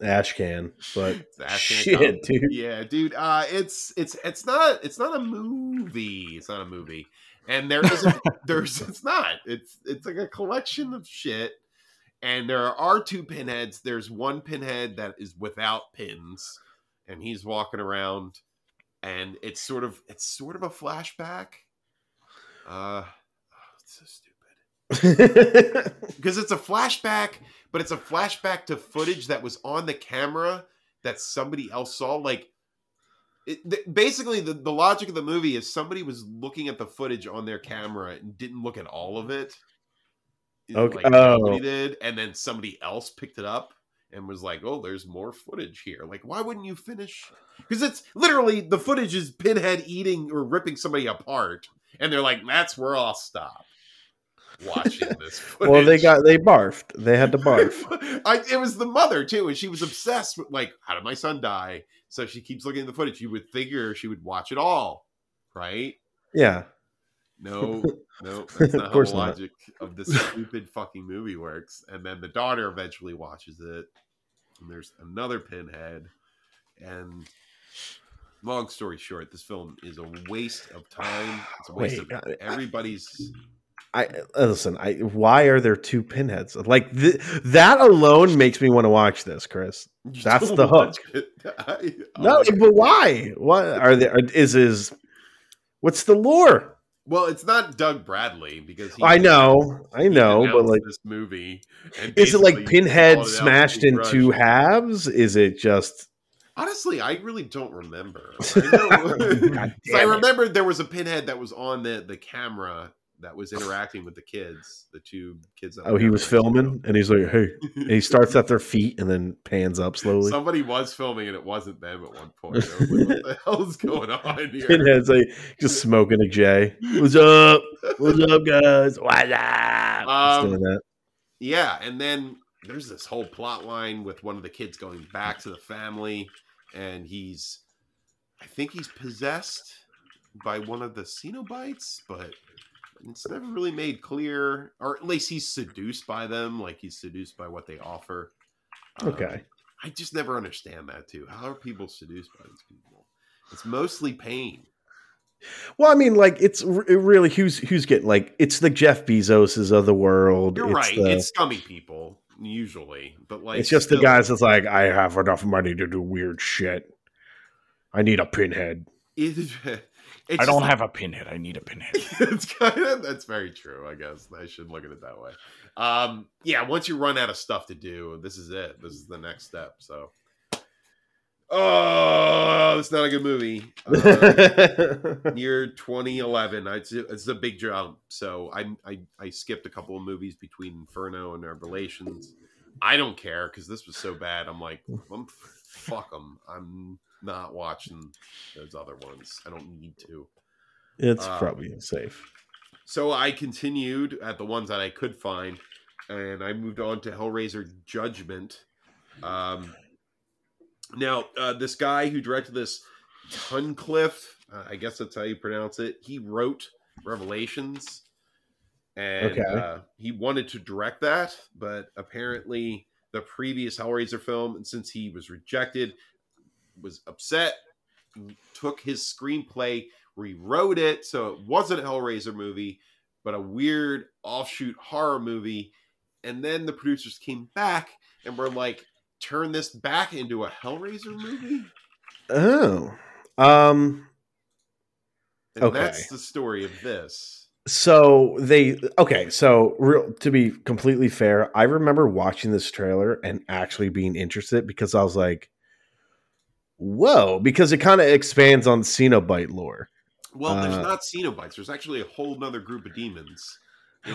ashcan, but ashcan shit, comedy. dude. Yeah, dude. Uh, it's it's it's not it's not a movie. It's not a movie. And there isn't, there's, it's not, it's, it's like a collection of shit. And there are two Pinheads. There's one Pinhead that is without pins and he's walking around and it's sort of, it's sort of a flashback. Uh, oh, it's so stupid because it's a flashback, but it's a flashback to footage that was on the camera that somebody else saw. Like, It, th- basically, the, the logic of the movie is somebody was looking at the footage on their camera and didn't look at all of it. Okay. Like oh. did, and then somebody else picked it up and was like, oh, there's more footage here. Like, why wouldn't you finish? Because it's literally, the footage is Pinhead eating or ripping somebody apart. And they're like, that's where I'll stop watching this footage. Well, they got, they barfed. They had to barf. I, it was the mother, too. And she was obsessed with, like, how did my son die? So she keeps looking at the footage. You would figure she would watch it all, right? Yeah. No, no. That's not how the logic not. of this stupid fucking movie works. And then the daughter eventually watches it. And there's another Pinhead. And long story short, this film is a waste of time. It's a waste Wait, of I, everybody's... I Listen, I why are there two Pinheads? Like, th- that alone makes me want to watch this, Chris. That's the hook. I, oh no, but why? Why are there? Is is what's the lore? Well, it's not Doug Bradley because he I know, I know, but like this movie, and is it like Pinhead smashed in two halves? Is it just Honestly, I really don't remember. I, know. So I remembered there was a Pinhead that was on the, the camera that was interacting with the kids, the two kids. That oh, he was filming, ago. And he's like, "Hey!" And he starts at their feet and then pans up slowly. Somebody was filming, and it wasn't them at one point. I was like, what the hell's going on here? Pinhead's like just smoking a J. What's up? What's up, guys? What's up? Um, doing that. Yeah, and then there's this whole plot line with one of the kids going back to the family, and he's, I think he's possessed by one of the Cenobites, but it's never really made clear, or at least he's seduced by them, like he's seduced by what they offer. Okay. Um, I just never understand that, too. How are people seduced by these people? It's mostly pain. Well, I mean, like, it's it really, who's who's getting, like, it's the Jeff Bezoses of the world. You're it's right. The, it's scummy people, usually. But, like, it's just still, the guys that's like, I have enough money to do weird shit. I need a pinhead. It's, It's I don't like, have a pinhead. I need a pinhead. It's kind of, that's very true, I guess. I should look at it that way. Um, yeah, once you run out of stuff to do, this is it. This is the next step. So, oh, it's not a good movie. Uh, year twenty eleven. I, it's, it's a big jump. So I, I I skipped a couple of movies between Inferno and Revelations. I don't care because this was so bad. I'm like, I'm, fuck them. I'm not watching those other ones. I don't need to. It's um, probably safe. So I continued at the ones that I could find, and I moved on to Hellraiser Judgment. Um, now, uh, this guy who directed this, Tunnicliffe, uh, I guess that's how you pronounce it, he wrote Revelations, and okay. uh, he wanted to direct that, but apparently the previous Hellraiser film, and since he was rejected, was upset, took his screenplay, rewrote it, so it wasn't a Hellraiser movie, but a weird offshoot horror movie. And then the producers came back and were like, turn this back into a Hellraiser movie? Oh. Um, and okay. That's the story of this. So they, okay, so real, to be completely fair, I remember watching this trailer and actually being interested because I was like, whoa, because it kind of expands on Cenobite lore. Well, there's uh, not Cenobites. There's actually a whole nother group of demons.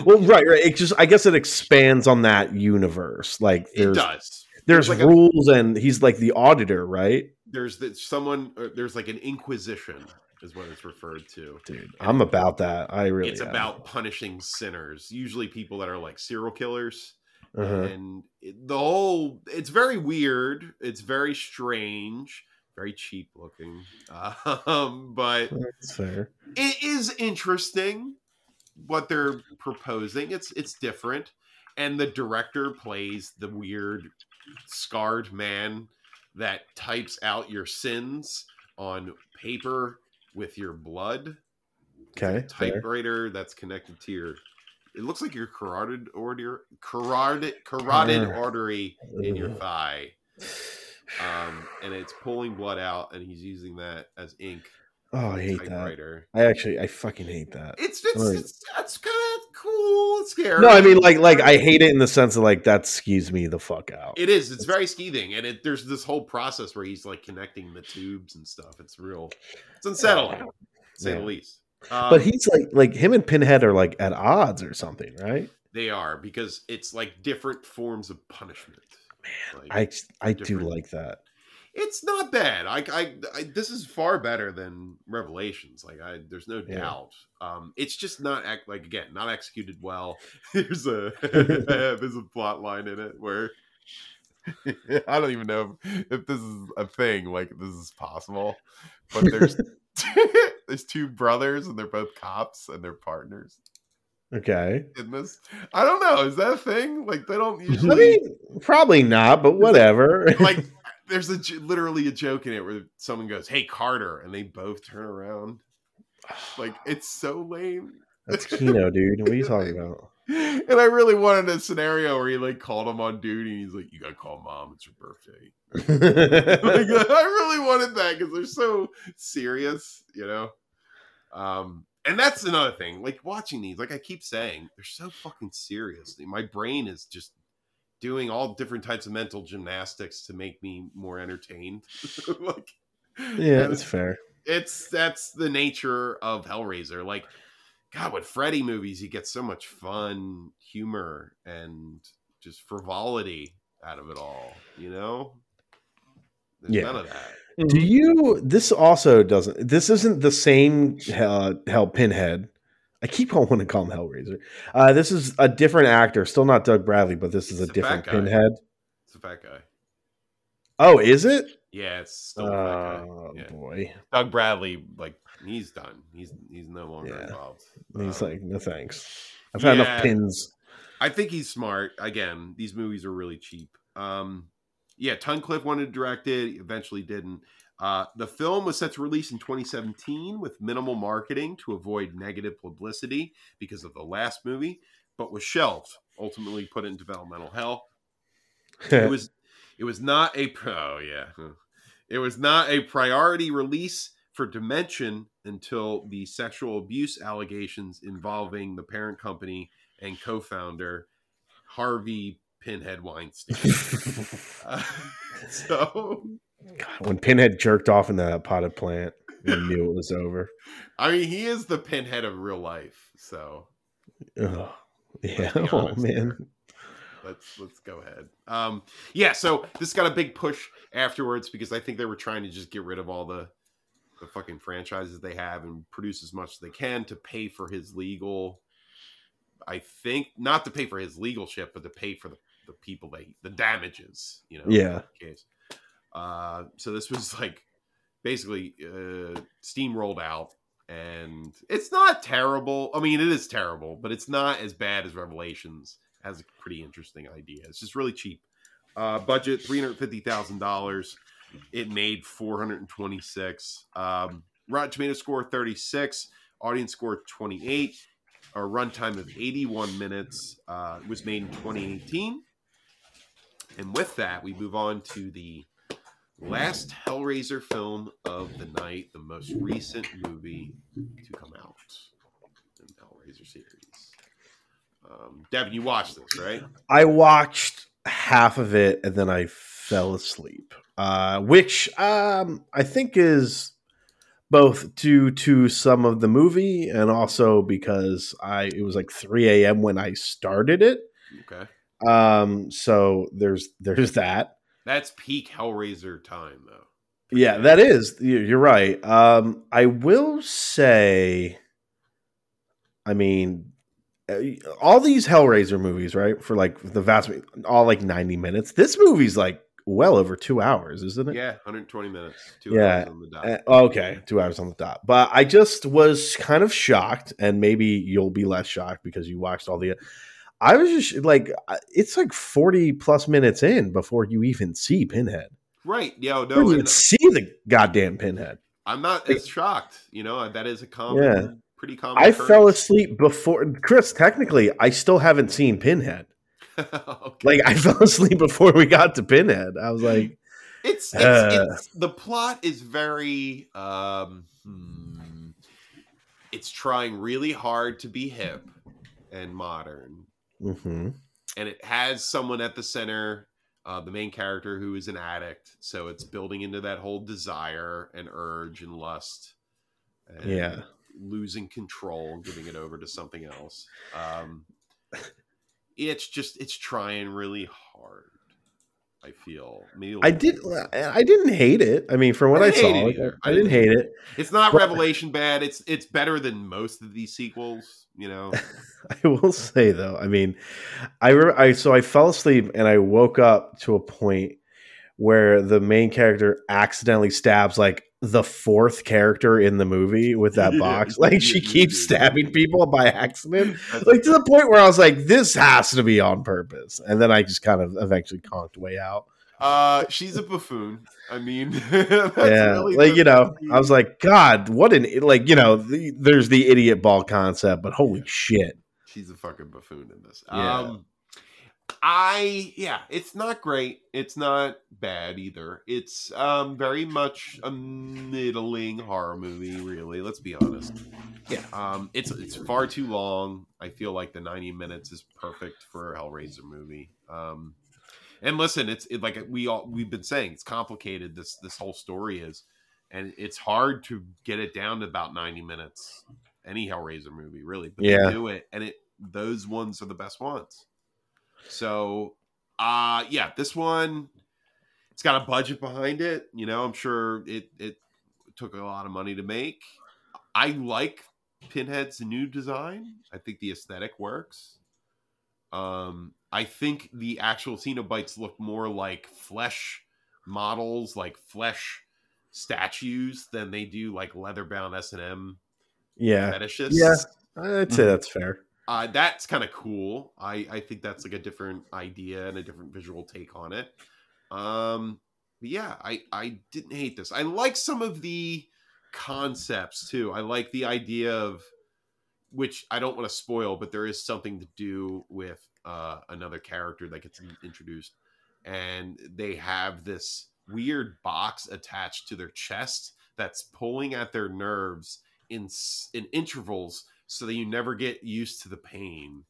Well, right, right. It just, I guess it expands on that universe. Like there's, it does. There's, there's like rules, a, and he's like the auditor, right? There's the, someone, there's like an inquisition is what it's referred to. Dude, and I'm about that. I really It's am. about punishing sinners, usually people that are like serial killers. Uh-huh. And the whole, it's very weird. It's very strange. Very cheap looking, um, but that's fair. It is interesting what they're proposing. It's it's different, and the director plays the weird, scarred man that types out your sins on paper with your blood. Okay, it's a typewriter fair. That's connected to your. It looks like your carotid order, carotid carotid uh, artery in your thigh. Um, and it's pulling blood out, and he's using that as ink. Oh, I hate that. I actually, I fucking hate that. It's just, like, it's that's kind of cool. It's scary. No, I mean, like, like I hate it in the sense of like that skeeves me the fuck out. It is. It's, it's very skeeving, and it there's this whole process where he's like connecting the tubes and stuff. It's real. It's unsettling, yeah. to say yeah. the least. Um, but he's like, like him and Pinhead are like at odds or something, right? They are because it's like different forms of punishment. Man, like, I I different. do like that. It's not bad. I, I I this is far better than Revelations. Like I, there's no yeah. doubt. Um, it's just not act like again not executed well. There's a there's a plot line in it where I don't even know if, if this is a thing. Like this is possible, but there's there's two brothers and they're both cops and they're partners. Okay. In this, I don't know. Is that a thing? Like they don't usually. I mean, probably not, but whatever. Like there's a literally a joke in it where someone goes, "Hey Carter," and they both turn around. Like it's so lame. That's Kino, dude. What are you talking about? And I really wanted a scenario where he like called him on duty. And he's like, "You gotta call mom. It's your birthday." Like, I really wanted that because they're so serious, you know. Um. And that's another thing, like watching these, like I keep saying, they're so fucking serious. My brain is just doing all different types of mental gymnastics to make me more entertained. Like, yeah, that's fair. It's that's the nature of Hellraiser. Like, God, with Freddy movies, you get so much fun, humor, and just frivolity out of it all. You know, there's yeah. none of that. Do you? This also doesn't. This isn't the same uh, Hell Pinhead. I keep on wanting to call him Hellraiser. Uh, this is a different actor. Still not Doug Bradley, but this is a, a different Pinhead. It's a fat guy. Oh, is it? Yeah, it's still a fat guy. Oh, yeah. Boy. Doug Bradley, like, he's done. He's he's no longer yeah. involved. Um, he's like, no thanks. I've had yeah. enough pins. I think he's smart. Again, these movies are really cheap. Um, yeah, Tunnicliffe wanted to direct it. Eventually didn't. Uh, the film was set to release in twenty seventeen with minimal marketing to avoid negative publicity because of the last movie, but was shelved, ultimately put in developmental hell. It was it was not a oh yeah. It was not a priority release for Dimension until the sexual abuse allegations involving the parent company and co-founder Harvey Pinhead Weinstein. uh, so God, when Pinhead jerked off in that potted plant, we knew it was over. I mean, he is the Pinhead of real life. So, oh, yeah, oh man, there. let's let's go ahead. Um, yeah, so this got a big push afterwards because I think they were trying to just get rid of all the the fucking franchises they have and produce as much as they can to pay for his legal. I think not to pay for his legal shit, but to pay for the the people they the damages. You know, yeah. In case. Uh, so this was like basically uh, steamrolled out, and it's not terrible. I mean, it is terrible, but it's not as bad as Revelations. It has a pretty interesting idea. It's just really cheap. Uh, budget three hundred fifty thousand dollars. It made four hundred twenty-six. Um, Rotten Tomato score thirty-six. Audience score twenty-eight. A runtime of eighty-one minutes. Uh, it was made in twenty eighteen. And with that, we move on to the last Hellraiser film of the night, the most recent movie to come out in the Hellraiser series. Um, Devin, you watched this, right? I watched half of it and then I fell asleep, uh, which um, I think is both due to some of the movie and also because I it was like three a.m. when I started it. Okay. Um, so there's there's that. That's peak Hellraiser time, though. Yeah, that is. You're right. Um, I will say, I mean, all these Hellraiser movies, right? For like the vast, all like ninety minutes. This movie's like well over two hours, isn't it? Yeah, one hundred twenty minutes. Two yeah. hours on the dot. Uh, okay, two hours on the dot. But I just was kind of shocked, and maybe you'll be less shocked because you watched all the... I was just like, it's like forty plus minutes in before you even see Pinhead. Right. Yeah. No, you even see the goddamn Pinhead. I'm not as shocked. You know, that is a common, yeah. pretty common. I occurrence. fell asleep before, Chris, technically, I still haven't seen Pinhead. Okay. Like, I fell asleep before we got to Pinhead. I was like, it's, it's, uh, it's the plot is very, um, hmm, it's trying really hard to be hip and modern. Mm-hmm. And it has someone at the center, uh, the main character, who is an addict. So it's building into that whole desire and urge and lust, and yeah, losing control, giving it over to something else. Um, it's just it's trying really hard. I feel maybe like I did. I didn't hate it. I mean, from what I, I saw, like, I, I didn't hate it. It's not but, Revelation bad. It's it's better than most of these sequels. You know, I will say though. I mean, I, I so I fell asleep and I woke up to a point where the main character accidentally stabs like the fourth character in the movie with that box. Like she keeps stabbing people by accident, like to the point where I was like, this has to be on purpose. And then I just kind of eventually conked way out. Uh, she's a buffoon. I mean, that's yeah, really like, you know, I was like, God, what an, like, you know, the, there's the idiot ball concept, but holy yeah. shit. She's a fucking buffoon in this. Yeah. Um, I, yeah, it's not great. It's not bad either. It's um, very much a middling horror movie, really. Let's be honest. Yeah. Um, it's it's far too long. I feel like the ninety minutes is perfect for a Hellraiser movie. Um, And listen, it's it, like we all we've been saying, it's complicated. This this whole story is, and it's hard to get it down to about ninety minutes. Any Hellraiser movie, really, but yeah. they do it, and it those ones are the best ones. So, uh yeah, this one, it's got a budget behind it. You know, I'm sure it it took a lot of money to make. I like Pinhead's new design. I think the aesthetic works. Um, I think the actual Cenobites look more like flesh models, like flesh statues, than they do like leather-bound S and M yeah. fetishists. Yeah, I'd say that's fair. Uh, that's kind of cool. I, I think that's like a different idea and a different visual take on it. Um, but yeah, I, I didn't hate this. I like some of the concepts too. I like the idea of, which I don't want to spoil, but there is something to do with uh, another character that gets introduced, and they have this weird box attached to their chest that's pulling at their nerves in in intervals so that you never get used to the pain.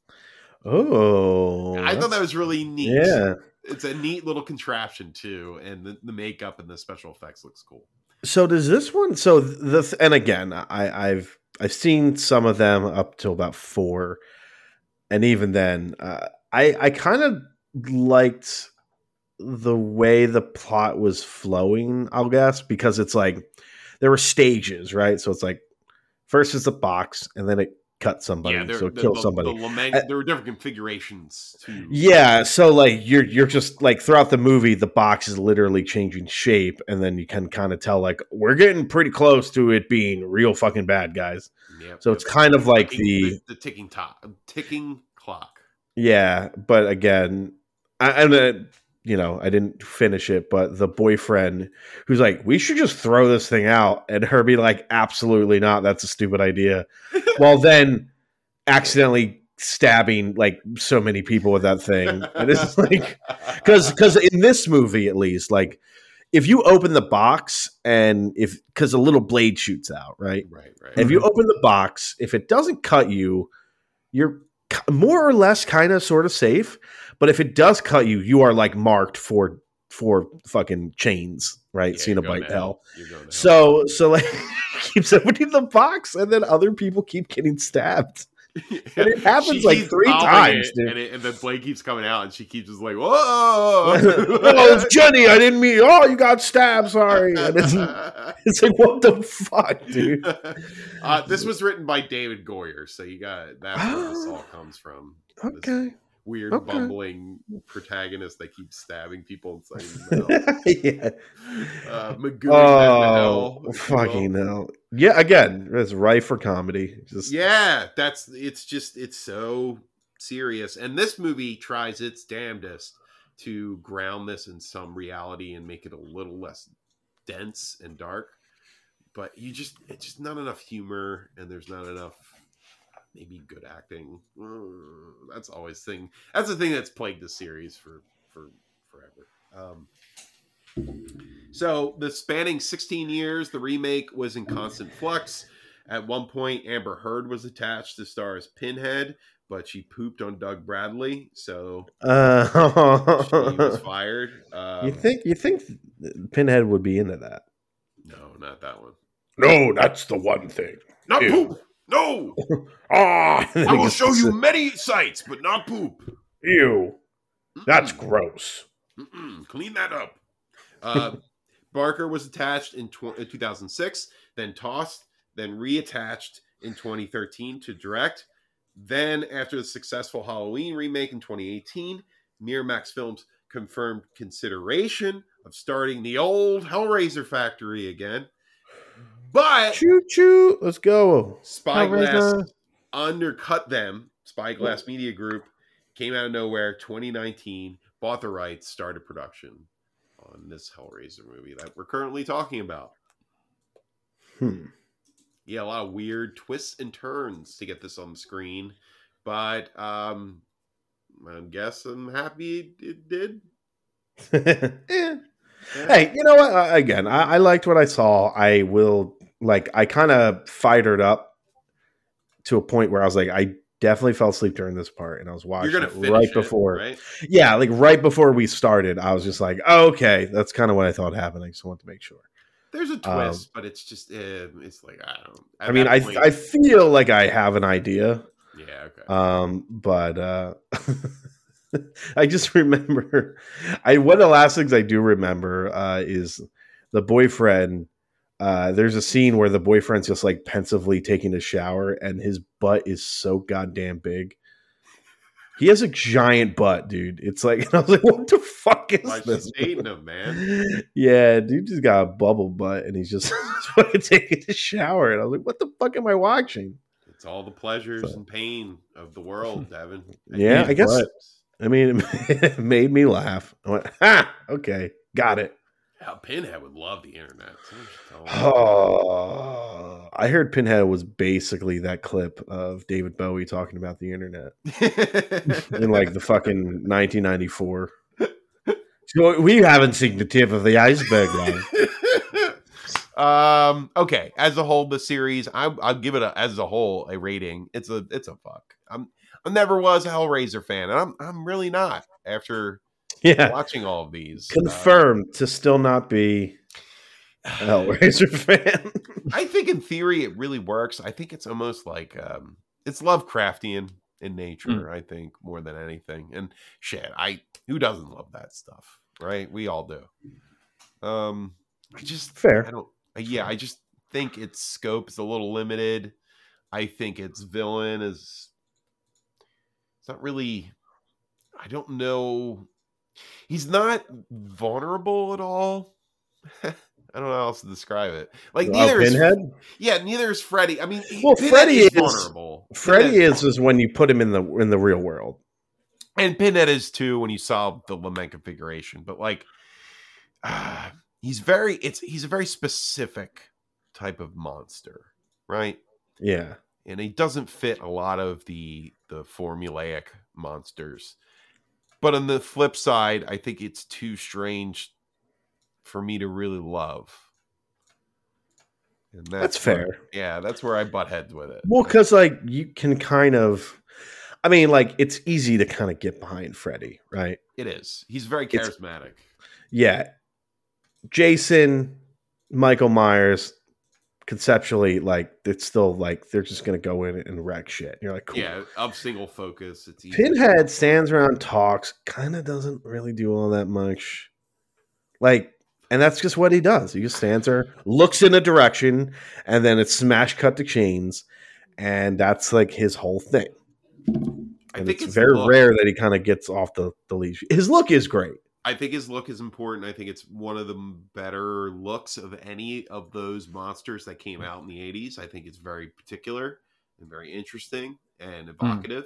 Oh, I thought that was really neat. Yeah. It's a neat little contraption too, and the, the makeup and the special effects looks cool. So does this one? So this, and again, I, I've I've seen some of them up till about four, and even then, uh, I I kind of liked the way the plot was flowing, I'll guess, because it's like there were stages, right? So it's like first it's the box, and then it cut somebody, yeah, so the, kill the, somebody. The lament, uh, there were different configurations too. Yeah, so like you're you're just like throughout the movie, the box is literally changing shape, and then you can kind of tell like we're getting pretty close to it being real fucking bad guys. Yeah, so it's kind of like the the ticking clock, ticking clock. Yeah, but again, I, I'm a, you know, I didn't finish it, but the boyfriend who's like, we should just throw this thing out, and her be like, absolutely not, that's a stupid idea. Well, then accidentally stabbing like so many people with that thing. And it's like, because because in this movie, at least, like if you open the box and if because a little blade shoots out, right? Right, right. If you open the box, if it doesn't cut you, you're more or less kind of sort of safe. But if it does cut you, you are like marked for for fucking chains, right? Yeah, Cenobite hell. hell. So so like keeps opening the box, and then other people keep getting stabbed. Yeah. And it happens she like three times, it, dude. And, it, and the blade keeps coming out, and she keeps just like, "Whoa, oh, Jenny! I didn't mean. Oh, you got stabbed. Sorry." And it's, it's like, what the fuck, dude? Uh, this was written by David Goyer, so you got that's where this all comes from. Okay. This, weird okay. bumbling protagonist that keeps stabbing people and saying yeah. uh, oh hell, fucking well. hell yeah again it's rife for comedy just yeah that's it's just it's so serious, and this movie tries its damnedest to ground this in some reality and make it a little less dense and dark, but you just it's just not enough humor, and there's not enough maybe good acting. That's always thing. That's the thing that's plagued the series for, for forever. Um, so the spanning sixteen years, the remake was in constant flux. At one point, Amber Heard was attached to star as Pinhead, but she pooped on Doug Bradley, so uh, she was fired. Um, you think you think Pinhead would be into that? No, not that one. No, that's the one thing. Not Ew. poop. No! Ah, I will show you many sights, but not poop. Ew. Mm-mm. That's gross. Mm-mm. Clean that up. Uh, Barker was attached in tw- two thousand six, then tossed, then reattached in twenty thirteen to direct. Then, after the successful Halloween remake in twenty eighteen, Miramax Films confirmed consideration of starting the old Hellraiser factory again. But choo choo, let's go. Spyglass undercut them. Spyglass Media Group came out of nowhere. twenty nineteen bought the rights, started production on this Hellraiser movie that we're currently talking about. Hmm. Yeah, a lot of weird twists and turns to get this on the screen, but um, I guess I'm happy it did. yeah. Hey, you know what? Uh, again, I, I liked what I saw. I will, like, I kind of fired up to a point where I was like, I definitely fell asleep during this part, and I was watching You're gonna it right it, before. Right? Yeah, like right before we started, I was just like, oh, "Okay, that's kind of what I thought happened." I just wanted to make sure. There's a twist, um, but it's just uh, it's like I don't. I mean, I point, I feel like I have an idea. Yeah. Okay. Um, but uh, I just remember. I one of the last things I do remember uh, is the boyfriend. Uh, there's a scene where the boyfriend's just like pensively taking a shower, and his butt is so goddamn big. He has a giant butt, dude. It's like, and I was like, what the fuck is Why this? Eating him, man. Yeah, dude just got a bubble butt, and he's just fucking taking a shower, and I was like, what the fuck am I watching? It's all the pleasures so. and pain of the world, Devin. I yeah, I guess. Butt. I mean, it made me laugh. I went, ha, okay, got it. How Pinhead would love the internet. Oh, I heard Pinhead was basically that clip of David Bowie talking about the internet in like the fucking nineteen ninety-four. So we haven't seen the tip of the iceberg yet. Um. Okay. As a whole, the series, I, I'll give it a, as a whole a rating. It's a it's a fuck. I'm I never was a Hellraiser fan, and I'm I'm really not after. Yeah, watching all of these confirmed uh, to still not be a Hellraiser fan. I think in theory it really works. I think it's almost like um, it's Lovecraftian in nature. Mm. I think more than anything. And shit, I who doesn't love that stuff, right? We all do. Um, I just fair. I don't. Yeah, I just think its scope is a little limited. I think its villain is. It's not really. I don't know. He's not vulnerable at all. I don't know how else to describe it. Like well, neither Pinhead? is yeah, neither is Freddy. I mean, well, Freddy is, is vulnerable. Freddy Pinhead is is when you put him in the in the real world, and Pinhead is too when you solve the lament configuration. But like, uh, he's very it's he's a very specific type of monster, right? Yeah, and he doesn't fit a lot of the the formulaic monsters. But on the flip side, I think it's too strange for me to really love. And that's, that's fair. Where, yeah, that's where I butt heads with it. Well, because like you can kind of, I mean, like it's easy to kind of get behind Freddy, right? It is. He's very charismatic. It's, yeah. Jason, Michael Myers, conceptually, like it's still like they're just gonna go in and wreck shit. You're like, cool. Yeah, of single focus. It's easy. Pinhead stands around, talks, kind of doesn't really do all that much. Like, and that's just what he does. He just stands there, looks in a direction, and then it's smash cut to chains, and that's like his whole thing. And I think it's, it's very rare that he kind of gets off the the leash. His look is great. I think his look is important. I think it's one of the better looks of any of those monsters that came out in the eighties. I think it's very particular and very interesting and evocative.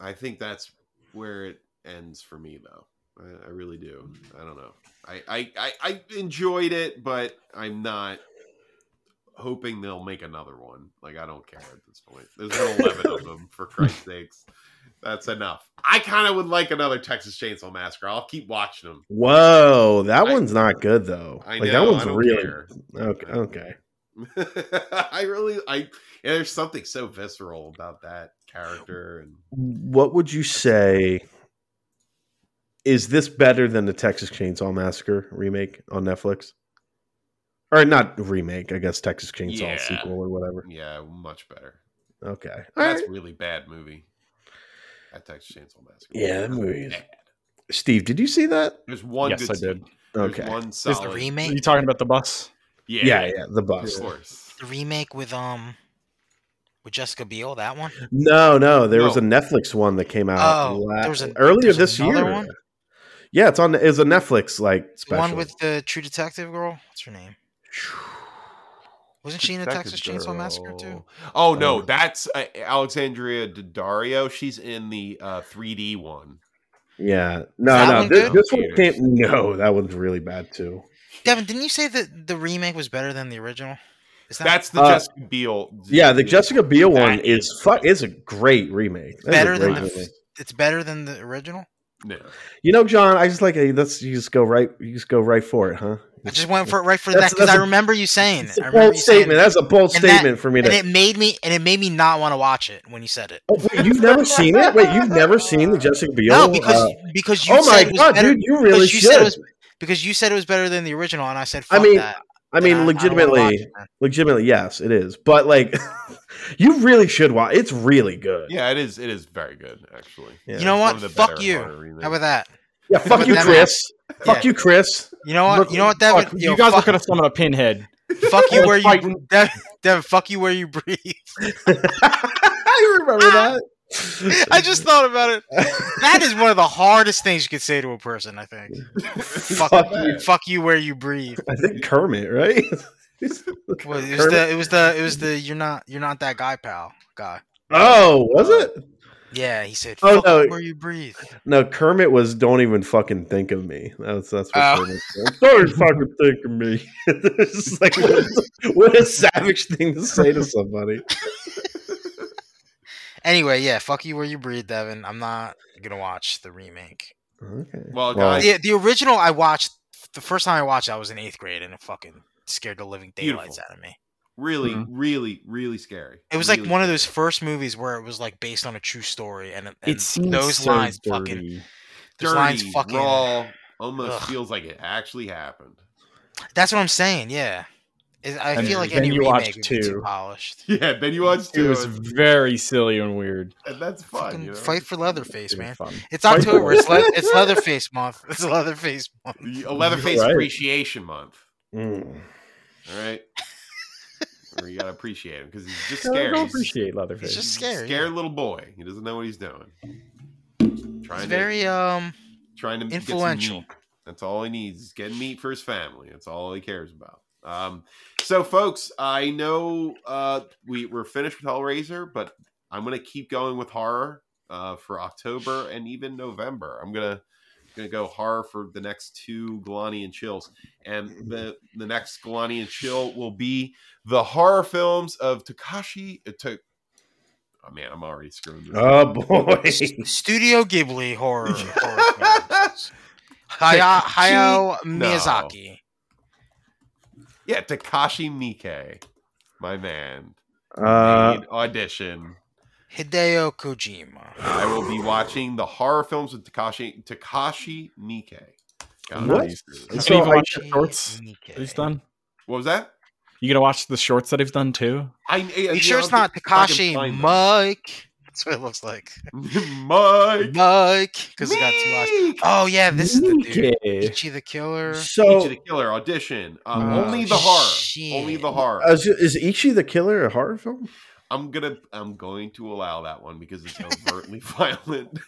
Mm. I think that's where it ends for me, though. I, I really do. I don't know. I, I, I, I enjoyed it, but I'm not hoping they'll make another one. Like, I don't care at this point. There's eleven of them, for Christ's sakes. That's enough. I kind of would like another Texas Chainsaw Massacre. I'll keep watching them. Whoa, that I, one's not good though. I know. Like, that one's I don't really care. Okay. Okay. I really, I yeah, there's something so visceral about that character. And what would you say? Is this better than the Texas Chainsaw Massacre remake on Netflix? Or not remake? I guess Texas Chainsaw yeah. sequel or whatever. Yeah, much better. Okay, that's right. Really bad movie. At Texas Chainsaw Massacre. Yeah, that movie is bad. Steve, did you see that? There's one. Yes, good I did. There's okay. One solid. Is the remake? Are you talking about the bus? Yeah, yeah, yeah the bus. Of course. The remake with um, with Jessica Biel. That one? No, no. There no. was a Netflix one that came out oh, last, there was a, earlier this year. One? Yeah, it's on. It's a Netflix like special. The one with the True Detective girl. What's her name? Wasn't she in a Texas Chainsaw Massacre too? Oh no, um, that's uh, Alexandria Daddario. She's in the uh, three D one. Yeah, no, no, one this, this one can't. No, that one's really bad too. Devin, didn't you say that the remake was better than the original? Is that that's the uh, Jessica Biel. Yeah, the Jessica Biel one is fu- is a great remake. That better a great than the, remake. It's better than the original. No, you know, John, I just like hey, let's you just go right, you just go right for it, huh? I just went for right for that's, that because I remember you saying it. A bold statement. That's a bold statement for me. And to... it made me, and it made me not want to watch it when you said it. Oh, wait, you've never seen it? Wait, you've never seen the Jessica Biel? No, because uh, because you oh said my it was god, better, dude, you really should. You said it was, because you said it was better than the original, and I said, "Fuck I mean, that." I mean, I, legitimately, I it, legitimately, yes, it is. But like, you really should watch. It's really good. Yeah, it is. It is very good, actually. Yeah. You know what? Fuck you. How about that? Yeah, fuck you, Chris. Fuck yeah. you, Chris. You know what? Look, you know what, Devin? Fuck, you know, guys are gonna summon a pinhead. Fuck you where you, Devin, Devin. Fuck you where you breathe. I remember that. I just thought about it. That is one of the hardest things you could say to a person. I think. fuck, fuck you. Fuck you where you breathe. I think Kermit, right? Well, it was the. It was the. It was the. You're not. You're not that guy, pal. Guy. Oh, was it? Yeah, he said, fuck oh, no. where you breathe. No, Kermit was, don't even fucking think of me. That's that's what oh. Kermit said. Don't even fucking think of me. It's like, what, is, what a savage thing to say to somebody. Anyway, yeah, fuck you where you breathe, Devin. I'm not going to watch the remake. Okay. Well, guys. The, the original I watched, the first time I watched it, I was in eighth grade, and it fucking scared the living daylights Beautiful. Out of me. Really, mm-hmm. really, really scary. It was like really one scary. Of those first movies where it was like based on a true story, and, and it seems those so lines dirty. Fucking, those dirty, lines fucking raw, almost ugh. Feels like it actually happened. That's what I'm saying. Yeah, I and feel like any remake would be too polished. Yeah, Ben, you watched two. It was very silly and weird, and that's fun. You know? Fight for Leatherface, man. Fun. It's October. it's, le- it's Leatherface month. It's Leatherface month. A Leatherface right. appreciation month. Mm. All right. You gotta appreciate him because he's just scary. I don't appreciate Leatherface. He's just scary. He's a scared yeah. little boy. He doesn't know what he's doing. Trying he's very to, um trying to influential. Get some meat. That's all he needs. He's getting meat for his family. That's all he cares about. Um, so folks, I know uh we we're finished with Hellraiser, but I'm gonna keep going with horror uh for October and even November. I'm gonna. Gonna go horror for the next two Galani and Chills, and the the next Galani and Chill will be the horror films of Takashi. To, oh man, I'm already screwing this. Oh up. Boy, Studio Ghibli horror. horror films. Haya, Hayao Miyazaki. No. Yeah, Takashi Miike, my man. Uh, Audition. Hideo Kojima. I will be watching the horror films with Takashi Takashi Miike. God, what? So you watch the shorts that he's done? What was that? You gonna watch the shorts that he's done too? I, I you sure know, it's not Takashi Mike? That's what it looks like. Mike, Mike, because he got two eyes. Oh yeah, this Miike. Is the dude. Ichi the Killer. So Ichi the Killer Audition. Um, oh, only the horror. Shit. Only the horror. Uh, is Ichi the Killer a horror film? I'm gonna, I'm going to allow that one because it's overtly violent.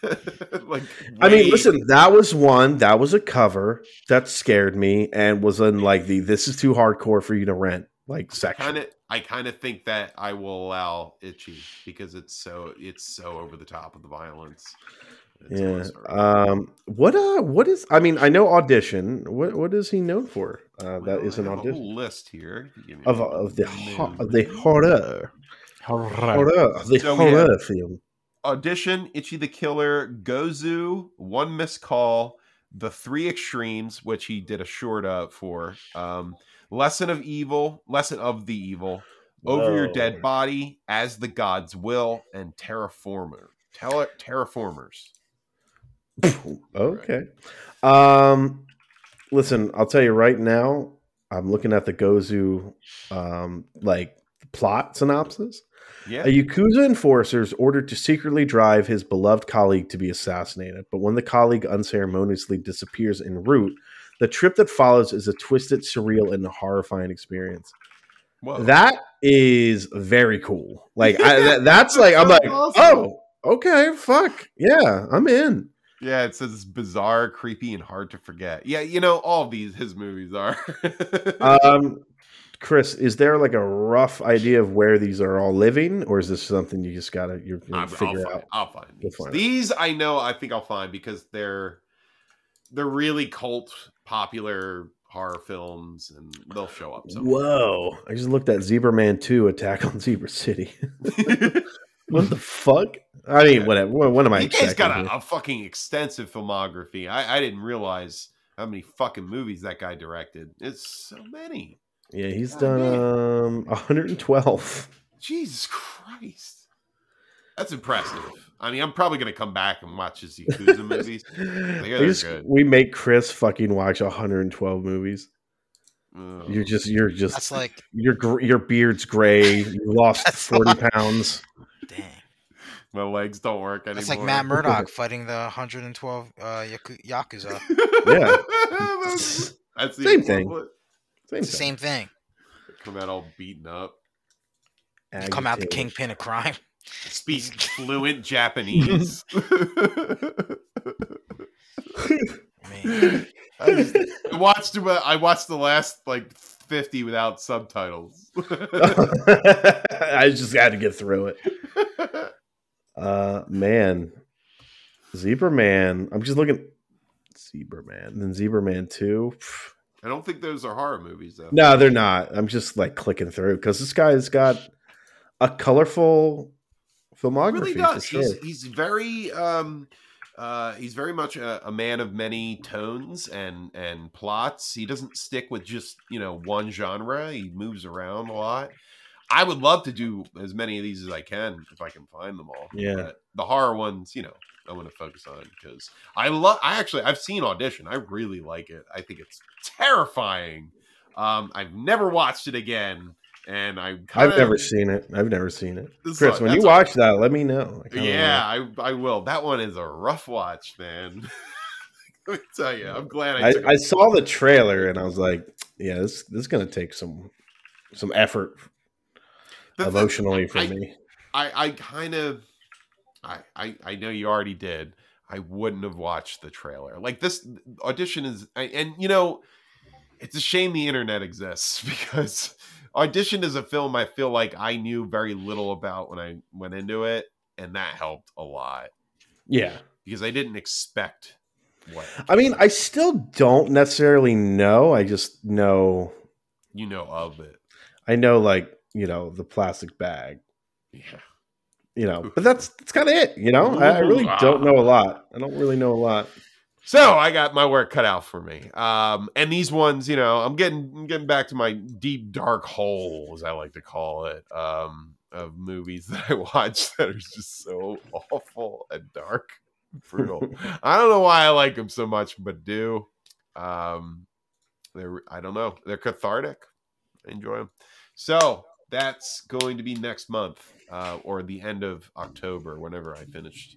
Like, I mean, listen, that was one, that was a cover that scared me and was in like the "this is too hardcore for you to rent" like section. Kinda, I kind of think that I will allow Itchy because it's so, it's so over the top of the violence. It's yeah. Um. What? Uh. What is? I mean, I know Audition. What? What is he known for? Uh, well, that is an Audition. A whole list here of of the ho- of the horror. Horror. The so horror film. Audition, Ichi the Killer, Gozu, One Missed Call, The Three Extremes, which he did a short up for, um, Lesson of Evil, Lesson of the Evil, Whoa. Over Your Dead Body, As the Gods Will, and Terraformer. Tele- Terraformers. Okay. Um, listen, I'll tell you right now, I'm looking at the Gozu, um, like, plot synopsis. Yeah. A Yakuza enforcer is ordered to secretly drive his beloved colleague to be assassinated, but when the colleague unceremoniously disappears en route, the trip that follows is a twisted, surreal, and horrifying experience. Whoa. That is very cool. Like I, that, that's like I'm like awesome. Oh okay fuck yeah I'm in. Yeah, it says it's bizarre, creepy, and hard to forget. Yeah, you know all of these his movies are. um. Chris, is there like a rough idea of where these are all living, or is this something you just gotta you're, you're I'll, figure I'll out? Find, I'll find these. Find these I know. I think I'll find because they're they're really cult popular horror films, and they'll show up somewhere. Whoa! I just looked at Zebra Man two: Attack on Zebra City. What the fuck? I mean, yeah. whatever. What, what am I? He's got a, a fucking extensive filmography. I, I didn't realize how many fucking movies that guy directed. It's so many. Yeah, he's God, done man. um one hundred twelve. Jesus Christ. That's impressive. I mean, I'm probably going to come back and watch his Yakuza movies. They we, just, good. we make Chris fucking watch one hundred twelve movies. Oh. You're just, you're just, that's like your your beard's gray. You lost forty like, pounds. Dang, my legs don't work anymore. It's like Matt Murdock fighting the one hundred twelve uh, yakuza. Yeah, that's, that's the same thing. Same, it's the same thing. Come out all beaten up. Agitated. Come out the kingpin of crime. Speak fluent Japanese. Man. I, just, I watched I watched the last like fifty without subtitles. I just had to get through it. Uh, man, Zebra Man. I'm just looking Zebra Man, and then Zebra Man Two. I don't think those are horror movies, though. No, they're not. I'm just like clicking through because this guy's got a colorful filmography. He really does. Sure. He's, he's very. Um... Uh, he's very much a, a man of many tones and, and plots. He doesn't stick with just, you know, one genre. He moves around a lot. I would love to do as many of these as I can if I can find them all. Yeah. But the horror ones, you know, I want to focus on because I love, I actually, I've seen Audition. I really like it. I think it's terrifying. Um, I've never watched it again. And I kinda, I've never seen it. I've never seen it. Chris, a, when you watch a, that, let me know. I yeah, know. I I will. That one is a rough watch, man. Let me tell you, I'm glad I. I, took I saw the trailer and I was like, "Yeah, this this is gonna take some some effort the, emotionally the, for I, me." I I kind of I, I I know you already did. I wouldn't have watched the trailer. Like this Audition is, I, and you know, it's a shame the internet exists because. Audition is a film I feel like I knew very little about when I went into it, and that helped a lot. Yeah. Because I didn't expect what. I mean, I still don't necessarily know. I just know. You know of it. I know, like, you know, the plastic bag. Yeah. You know, but that's, that's kind of it, you know? I, I really don't know a lot. I don't really know a lot. So I got my work cut out for me, um, and these ones, you know, I'm getting I'm getting back to my deep dark hole, as I like to call it, um, of movies that I watch that are just so awful and dark, brutal. I don't know why I like them so much, but do. Um, they're I don't know. They're cathartic. I enjoy them. So that's going to be next month, uh, or the end of October, whenever I finished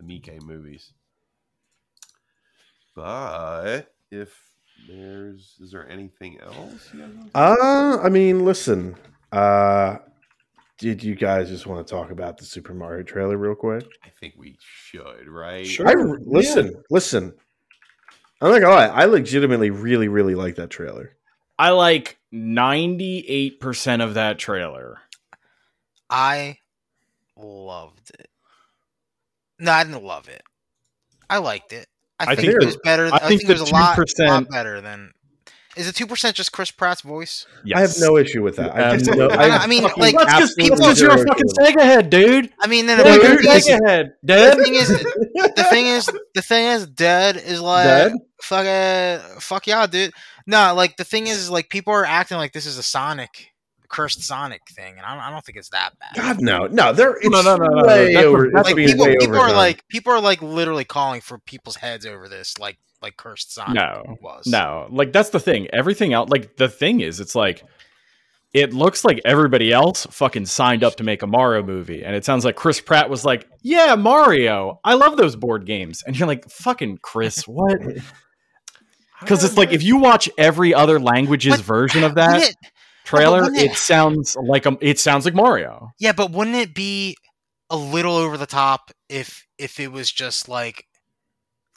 the Nikkei movies. But if there's, is there anything else? Uh, I mean, listen, uh, did you guys just want to talk about the Super Mario trailer real quick? I think we should, right? Sure. I, listen, yeah. listen, I'm not gonna lie. I legitimately really, really like that trailer. I like ninety-eight percent of that trailer. I loved it. No, I didn't love it. I liked it. I think, I think it was better. I, I think, think it was a lot, lot better than. Is it two percent just Chris Pratt's voice? Yes. I have no issue with that. I, have no, I, I mean, like, that's because people are a fucking Sega head, dude. I mean, then yeah, the Sega head. Dead. The thing is, the thing is, the thing is, Dead is like dead? fuck. Uh, fuck y'all, dude. No, like the thing is, like people are acting like this is a Sonic. Cursed Sonic thing, and I don't, I don't think it's that bad. God no, no, there it's no, no, no, no, way no. over. Like, people, way people are like, people are like, literally calling for people's heads over this, like, like Cursed Sonic. No, was. no, like that's the thing. Everything else, like the thing is, it's like it looks like everybody else fucking signed up to make a Mario movie, and it sounds like Chris Pratt was like, "Yeah, Mario, I love those board games," and you're like, "Fucking Chris, what?" Because it's like if you watch every other language's what? version of that. What? Trailer, oh, it, it sounds like a, it sounds like Mario. Yeah, but wouldn't it be a little over the top if if it was just like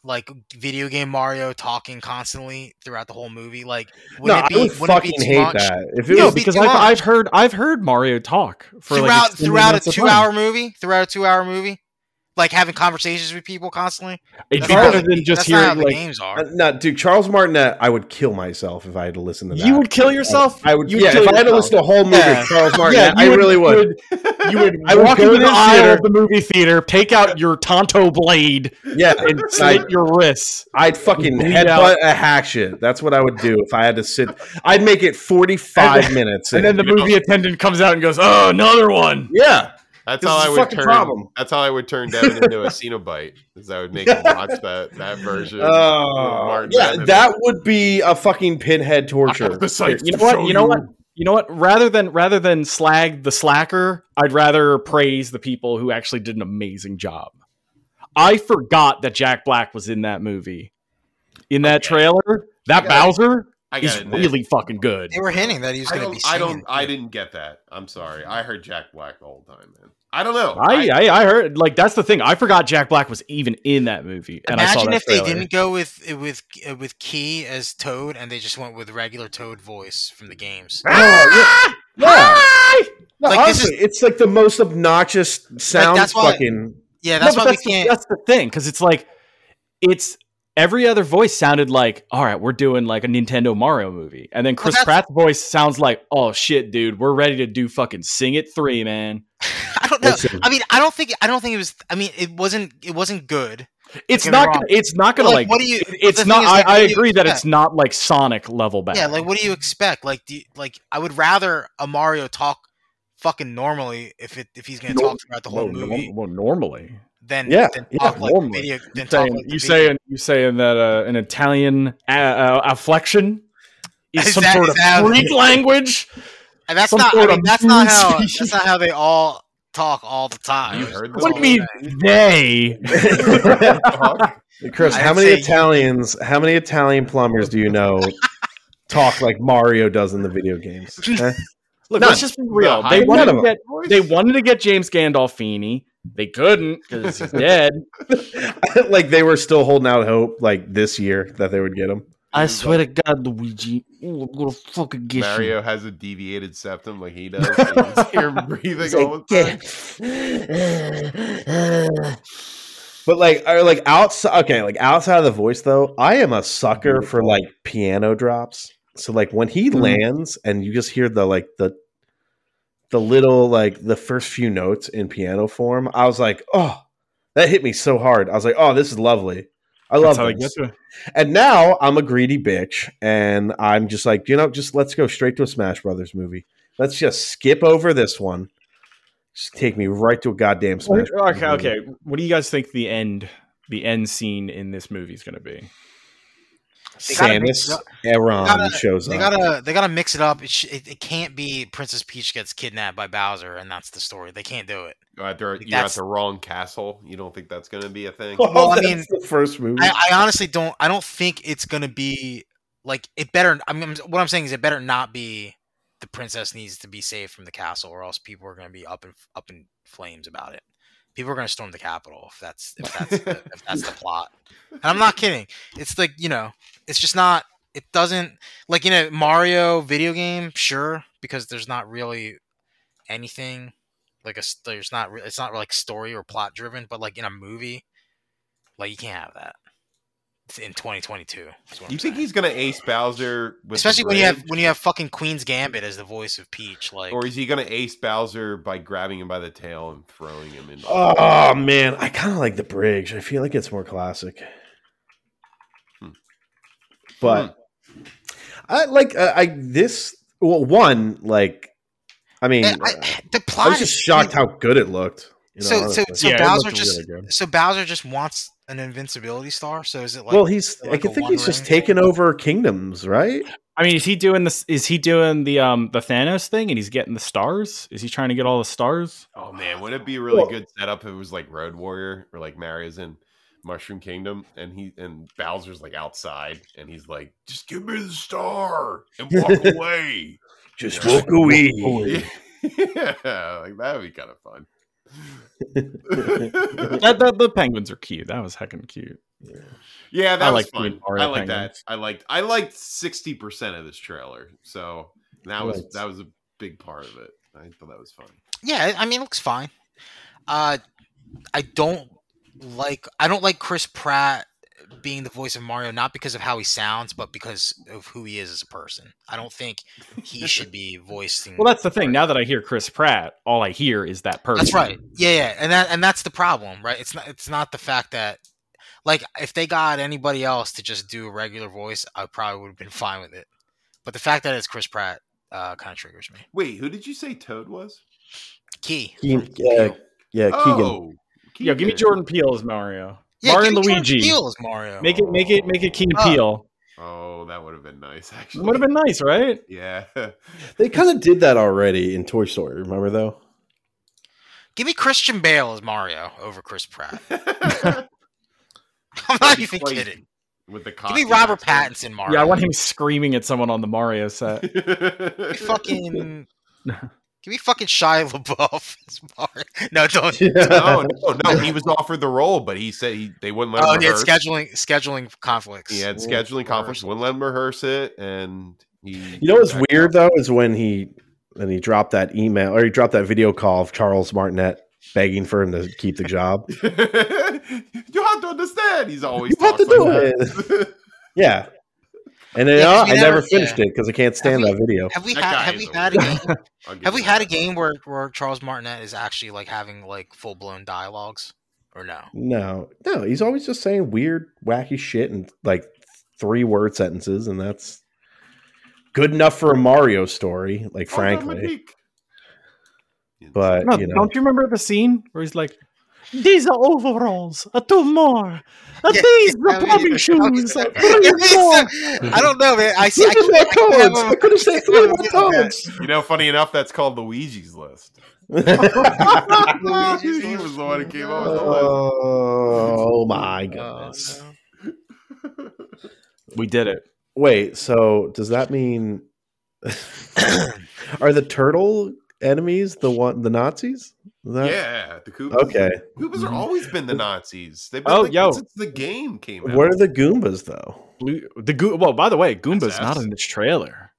like video game Mario talking constantly throughout the whole movie? Like, would no, it be, I would fucking it be hate much? that. If it no, was, because be I've, I've heard I've heard Mario talk for throughout like throughout a two hour movie. Throughout a two hour movie, like having conversations with people constantly. It's harder than just hearing like games are. No, dude, Charles Martinet, I would kill myself if I had to listen to that. You would kill yourself? I would. You yeah, would if I had to listen to a whole movie yeah. of Charles Martinet, yeah, I would, really would. You would. I would walk into the aisle of the movie theater, take out your Tonto blade, yeah, and slit your wrists. I'd fucking headbutt a hatchet. That's what I would do if I had to sit. I'd make it forty-five then, minutes, and in, then the movie know. attendant comes out and goes, "Oh, another one." Yeah. That's how, I would turn, that's how I would turn Devin into a Cenobite, is I would make him watch that, that version. Uh, yeah, Devin. That would be a fucking Pinhead torture. You know what? You, you know what? You know what? Rather than rather than slag the slacker, I'd rather praise the people who actually did an amazing job. I forgot that Jack Black was in that movie. In that okay. trailer, that Bowser... It. He's really fucking good. They were hinting that he's going to be singing. I don't. I didn't get that. I'm sorry. I heard Jack Black the whole time, man. I don't know. I, I I heard like that's the thing. I forgot Jack Black was even in that movie. And imagine I saw that if trailer. They didn't go with with uh, with Key as Toad and they just went with regular Toad voice from the games. Ah! Yeah. Ah! No, like, honestly, this is, it's like the most obnoxious sound. Like, that's fucking why, yeah. That's no, why that's we the, can't. That's the thing because it's like it's. Every other voice sounded like, all right, we're doing like a Nintendo Mario movie. And then Chris well, Pratt's voice sounds like, oh shit, dude, we're ready to do fucking Sing It three, man. I don't know. Listen. I mean, I don't think, I don't think it was, I mean, it wasn't, it wasn't good. It's not, gonna, it's not going to like, like, what do you, it, it's not, like, I, I agree expect? that it's not like Sonic level bad. Yeah. Like, what do you expect? Like, do you, like, I would rather a Mario talk fucking normally if it, if he's going to no, talk throughout the whole no, movie. No, well, normally. Then, yeah, then talk yeah, like the video. Then talk saying, like the you video. saying you saying that uh, an Italian uh, uh, afflection is, is some that, sort is of Greek it. language, and that's not. I mean, that's not how. That's not how they all talk all the time. You heard what do you mean time. they? Chris, how many Italians? You. How many Italian plumbers do you know talk like Mario does in the video games? Huh? Look, None. let's just be real. No, they wanted to get. They wanted to get James Gandolfini. They couldn't because he's dead. Like they were still holding out hope, like this year that they would get him. I swear to God, Luigi, ooh, I'm gonna fucking get Mario you. Mario has a deviated septum, like he does. You hear him breathing all the time. But like, like outside, okay, like outside of the voice though, I am a sucker for like piano drops. So like when he mm. lands, and you just hear the like the. The little, like, the first few notes in piano form, I was like, oh, that hit me so hard. I was like, oh, this is lovely. I love this. And now I'm a greedy bitch, and I'm just like, you know, just let's go straight to a Smash Brothers movie. Let's just skip over this one. Just take me right to a goddamn Smash Brothers movie. Okay, okay. What do you guys think the end, the end scene in this movie is going to be? They Samus Aran gotta, shows they up. Gotta, they got to mix it up. It, sh- it it can't be Princess Peach gets kidnapped by Bowser, and that's the story. They can't do it. Uh, you're that's, at the wrong castle. You don't think that's going to be a thing? Well, well I mean, the first movie. I, I honestly don't. I don't think it's going to be like it. Better. I mean, what I'm saying is it better not be. The princess needs to be saved from the castle, or else people are going to be up in up in flames about it. People are going to storm the Capitol if that's if that's the, if that's the plot. And I'm not kidding. It's like, you know, it's just not. It doesn't like you know Mario video game, sure, because there's not really anything like a there's not it's not like story or plot driven, but like in a movie, like you can't have that in twenty twenty-two. Do you think he's gonna ace Bowser? With Especially when you have when you have fucking Queen's Gambit as the voice of Peach, like, or is he gonna ace Bowser by grabbing him by the tail and throwing him into? Oh, oh man, I kind of like the bridge. I feel like it's more classic, hmm. but hmm. I like uh, I this well one like I mean I, I, the plot. I was just shocked like, how good it looked. You know, so honestly. so so yeah, Bowser just really so Bowser just wants. An invincibility star, so is it like? Well, he's. Like I think he's just taken over kingdoms, right? I mean, is he doing this? Is he doing the um the Thanos thing, and he's getting the stars? Is he trying to get all the stars? Oh man, would it be a really well, good setup if it was like Road Warrior, or like Mario's in Mushroom Kingdom, and he and Bowser's like outside, and he's like, "Just give me the star and walk away." Just walk away. Yeah, like that would be kind of fun. that, that, the penguins are cute. That was heckin' cute. Yeah, yeah that I was fun. I like that. I liked. I liked sixty percent of this trailer. So that was that was a big part of it. I thought that was fun. Yeah, I mean, it looks fine. Uh, I don't like I don't like Chris Pratt being the voice of Mario, not because of how he sounds, but because of who he is as a person. I don't think he should be voicing. Well, that's the thing. Now that I hear Chris Pratt, all I hear is that person. That's right. Yeah, yeah, and that and that's the problem, right? It's not. It's not the fact that, like, if they got anybody else to just do a regular voice, I probably would have been fine with it. But the fact that it's Chris Pratt uh, kind of triggers me. Wait, who did you say Toad was? Key. Keegan, uh, yeah, oh, Keegan. Keegan. Yo, give me Jordan Peele as Mario. Yeah, Mario and Luigi. Peele as Mario. Make it, make it, make it Keen oh. Peele. Oh, that would have been nice. Actually, would have been nice, right? Yeah. They kind of did that already in Toy Story. Remember though? Give me Christian Bale as Mario over Chris Pratt. I'm not even kidding. With the give me Robert Pattinson Mario. Yeah, I want him screaming at someone on the Mario set. fucking. Give me fucking Shia LaBeouf as Mario. No, don't. no, no, no. He was offered the role, but he said he, they wouldn't let him oh, rehearse. Oh, he had scheduling, scheduling conflicts. He had Ooh, scheduling conflicts. Wouldn't let him rehearse it. And he, you know what's weird, though, is when he when he dropped that email, or he dropped that video call of Charles Martinet begging for him to keep the job. You have to understand. He's always You have to do like it. Yeah. And then, yeah, uh, I never, never finished yeah. it because I can't stand we, that video. Have we that had have we had a game, have we had a game where, where Charles Martinet is actually like having like full blown dialogues or no? No, no, he's always just saying weird, wacky shit in like three word sentences, and that's good enough for a Mario story. Like, oh, frankly, but no, you know. Don't you remember the scene where he's like, "These are overalls. Uh, two more. Uh, yeah, these are the plumbing shoes. Uh, three more." I don't know, man. I, see, I, I, could, I could have said three more toads. You know, funny enough, that's called Luigi's List. Luigi's he was the one who came up with the list. Oh my goodness! We did it. Wait, so does that mean are the turtle enemies the one the Nazis? That... Yeah, the Koopas. Okay, Koopas have always been the Nazis. They've been oh, like, yo, since the game came out. What are the Goombas though? Blue, the Go- well, by the way, Goomba's not in this trailer.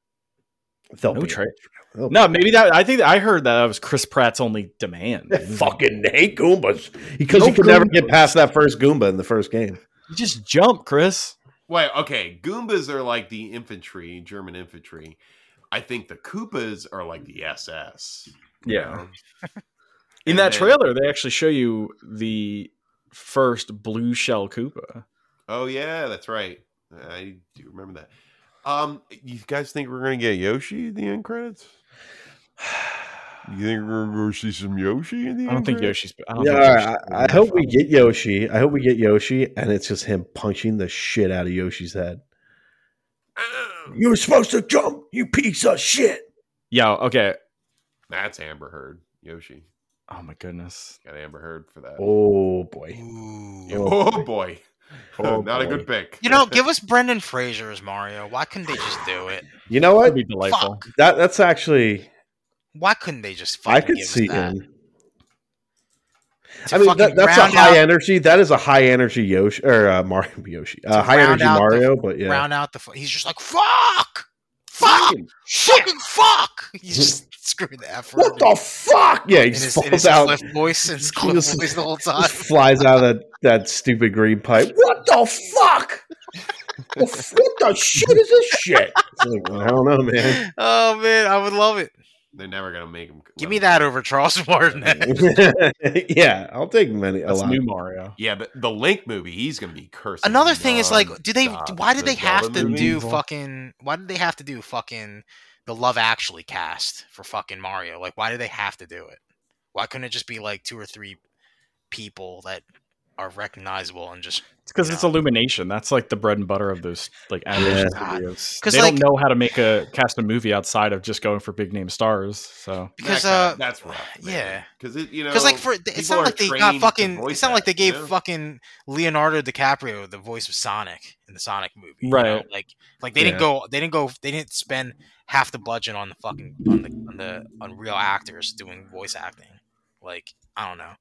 They'll no trailer. No, maybe that. I think that I heard that, that was Chris Pratt's only demand. I fucking hate Goombas because no he could Goombas. never get past that first Goomba in the first game. You just jump, Chris. Wait, okay. Goombas are like the infantry, German infantry. I think the Koopas are like the S S. Yeah. In that trailer, they actually show you the first blue shell Koopa. Oh, yeah, that's right. I do remember that. Um, you guys think we're going to get Yoshi in the end credits? You think we're going to see some Yoshi in the end I don't think credits? Yoshi's... I don't yeah, think Yoshi's I, I hope fun. we get Yoshi. I hope we get Yoshi, and it's just him punching the shit out of Yoshi's head. You were supposed to jump, you piece of shit. Yo, okay. That's Amber Heard, Yoshi. Oh my goodness! Got Amber Heard for that. Oh boy! Ooh, yeah. Oh, oh boy! Oh, not boy. a good pick. You know, give us Brendan Fraser as Mario. Why couldn't they just do it? You know what? That'd be delightful. Fuck. That that's actually. Why couldn't they just? Fucking I could give see us that? him. To I mean, that, that's a high out, energy. That is a high energy Yoshi or uh, Mario Yoshi. Uh, high energy Mario, the, but yeah. Round out the. He's just like fuck. Fuck! Fucking fuck! He's just screwing the F word. What the fuck? Yeah, he just falls his out. Cliff voice and Cliff just, voice the whole time. Just flies out of that, that stupid green pipe. What the fuck? What the shit is this shit? Like, I don't know, man. Oh, man, I would love it. They're never going to make him. Give me that over Charles Martinet. Yeah, I'll take many. That's a lot. New Mario. Yeah, but the Link movie, he's going to be cursed. Another thing is like, do they? Why did they have to do fucking? Why did they have to do fucking the Love Actually cast for fucking Mario? Like, why do they have to do it? Why couldn't it just be like two or three people that are recognizable and just? It's because it's Illumination. That's like the bread and butter of those like animation yeah. videos. They like, don't know how to make a cast a movie outside of just going for big name stars. So because that uh, that's rough. Man. Yeah, because it you know because like for it's not like they got fucking it's not that, like they gave you know? fucking Leonardo DiCaprio the voice of Sonic in the Sonic movie. Right. You know? Like like they yeah. didn't go they didn't go they didn't spend half the budget on the fucking on the on the on real actors doing voice acting. Like I don't know.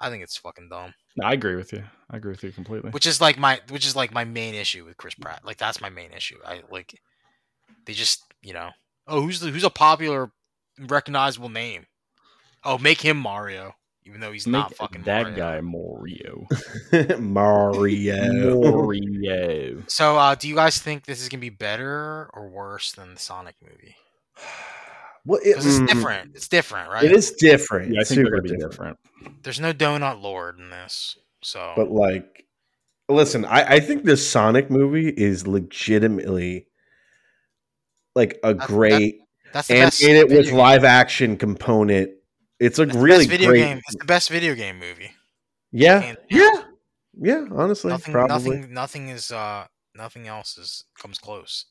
I think it's fucking dumb. No, I agree with you. I agree with you completely. Which is like my, which is like my main issue with Chris Pratt. Like that's my main issue. I like, they just you know, oh who's the, who's a popular, recognizable name? Oh, make him Mario. Even though he's Make not fucking that Mario. guy Mario. Mario. Mario. So, uh, do you guys think this is going to be better or worse than the Sonic movie? Well, it, it's mm, different. It's different, right? It is different. Yeah, I think it's going to be different. There's no Donut Lord in this. So, But, like, listen, I, I think this Sonic movie is legitimately, like, a that's, great... That, that's the and best in it with live-action component. It's a it's really video great game. It's the best video game movie. Yeah. Yeah. Yeah, honestly. Nothing, probably. Nothing nothing is uh nothing else is comes close,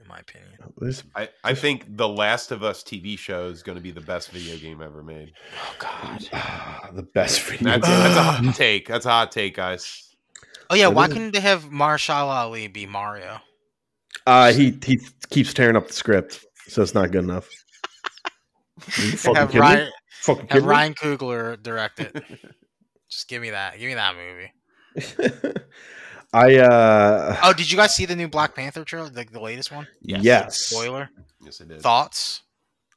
in my opinion. I, I think The Last of Us T V show is gonna be the best video game ever made. Oh god. Ah, the best video that's, game. That's a hot take. That's a hot take, guys. Oh yeah, what why couldn't it? they have Mahershala Ali be Mario? Uh he he keeps tearing up the script, so it's not good enough. Are you fucking kidding Ryan- me? Fucking Have Ryan Coogler direct it. Just give me that. Give me that movie. I uh Oh, did you guys see the new Black Panther trailer? Like the, the latest one? Yes. yes. Spoiler. Yes, it is. Thoughts?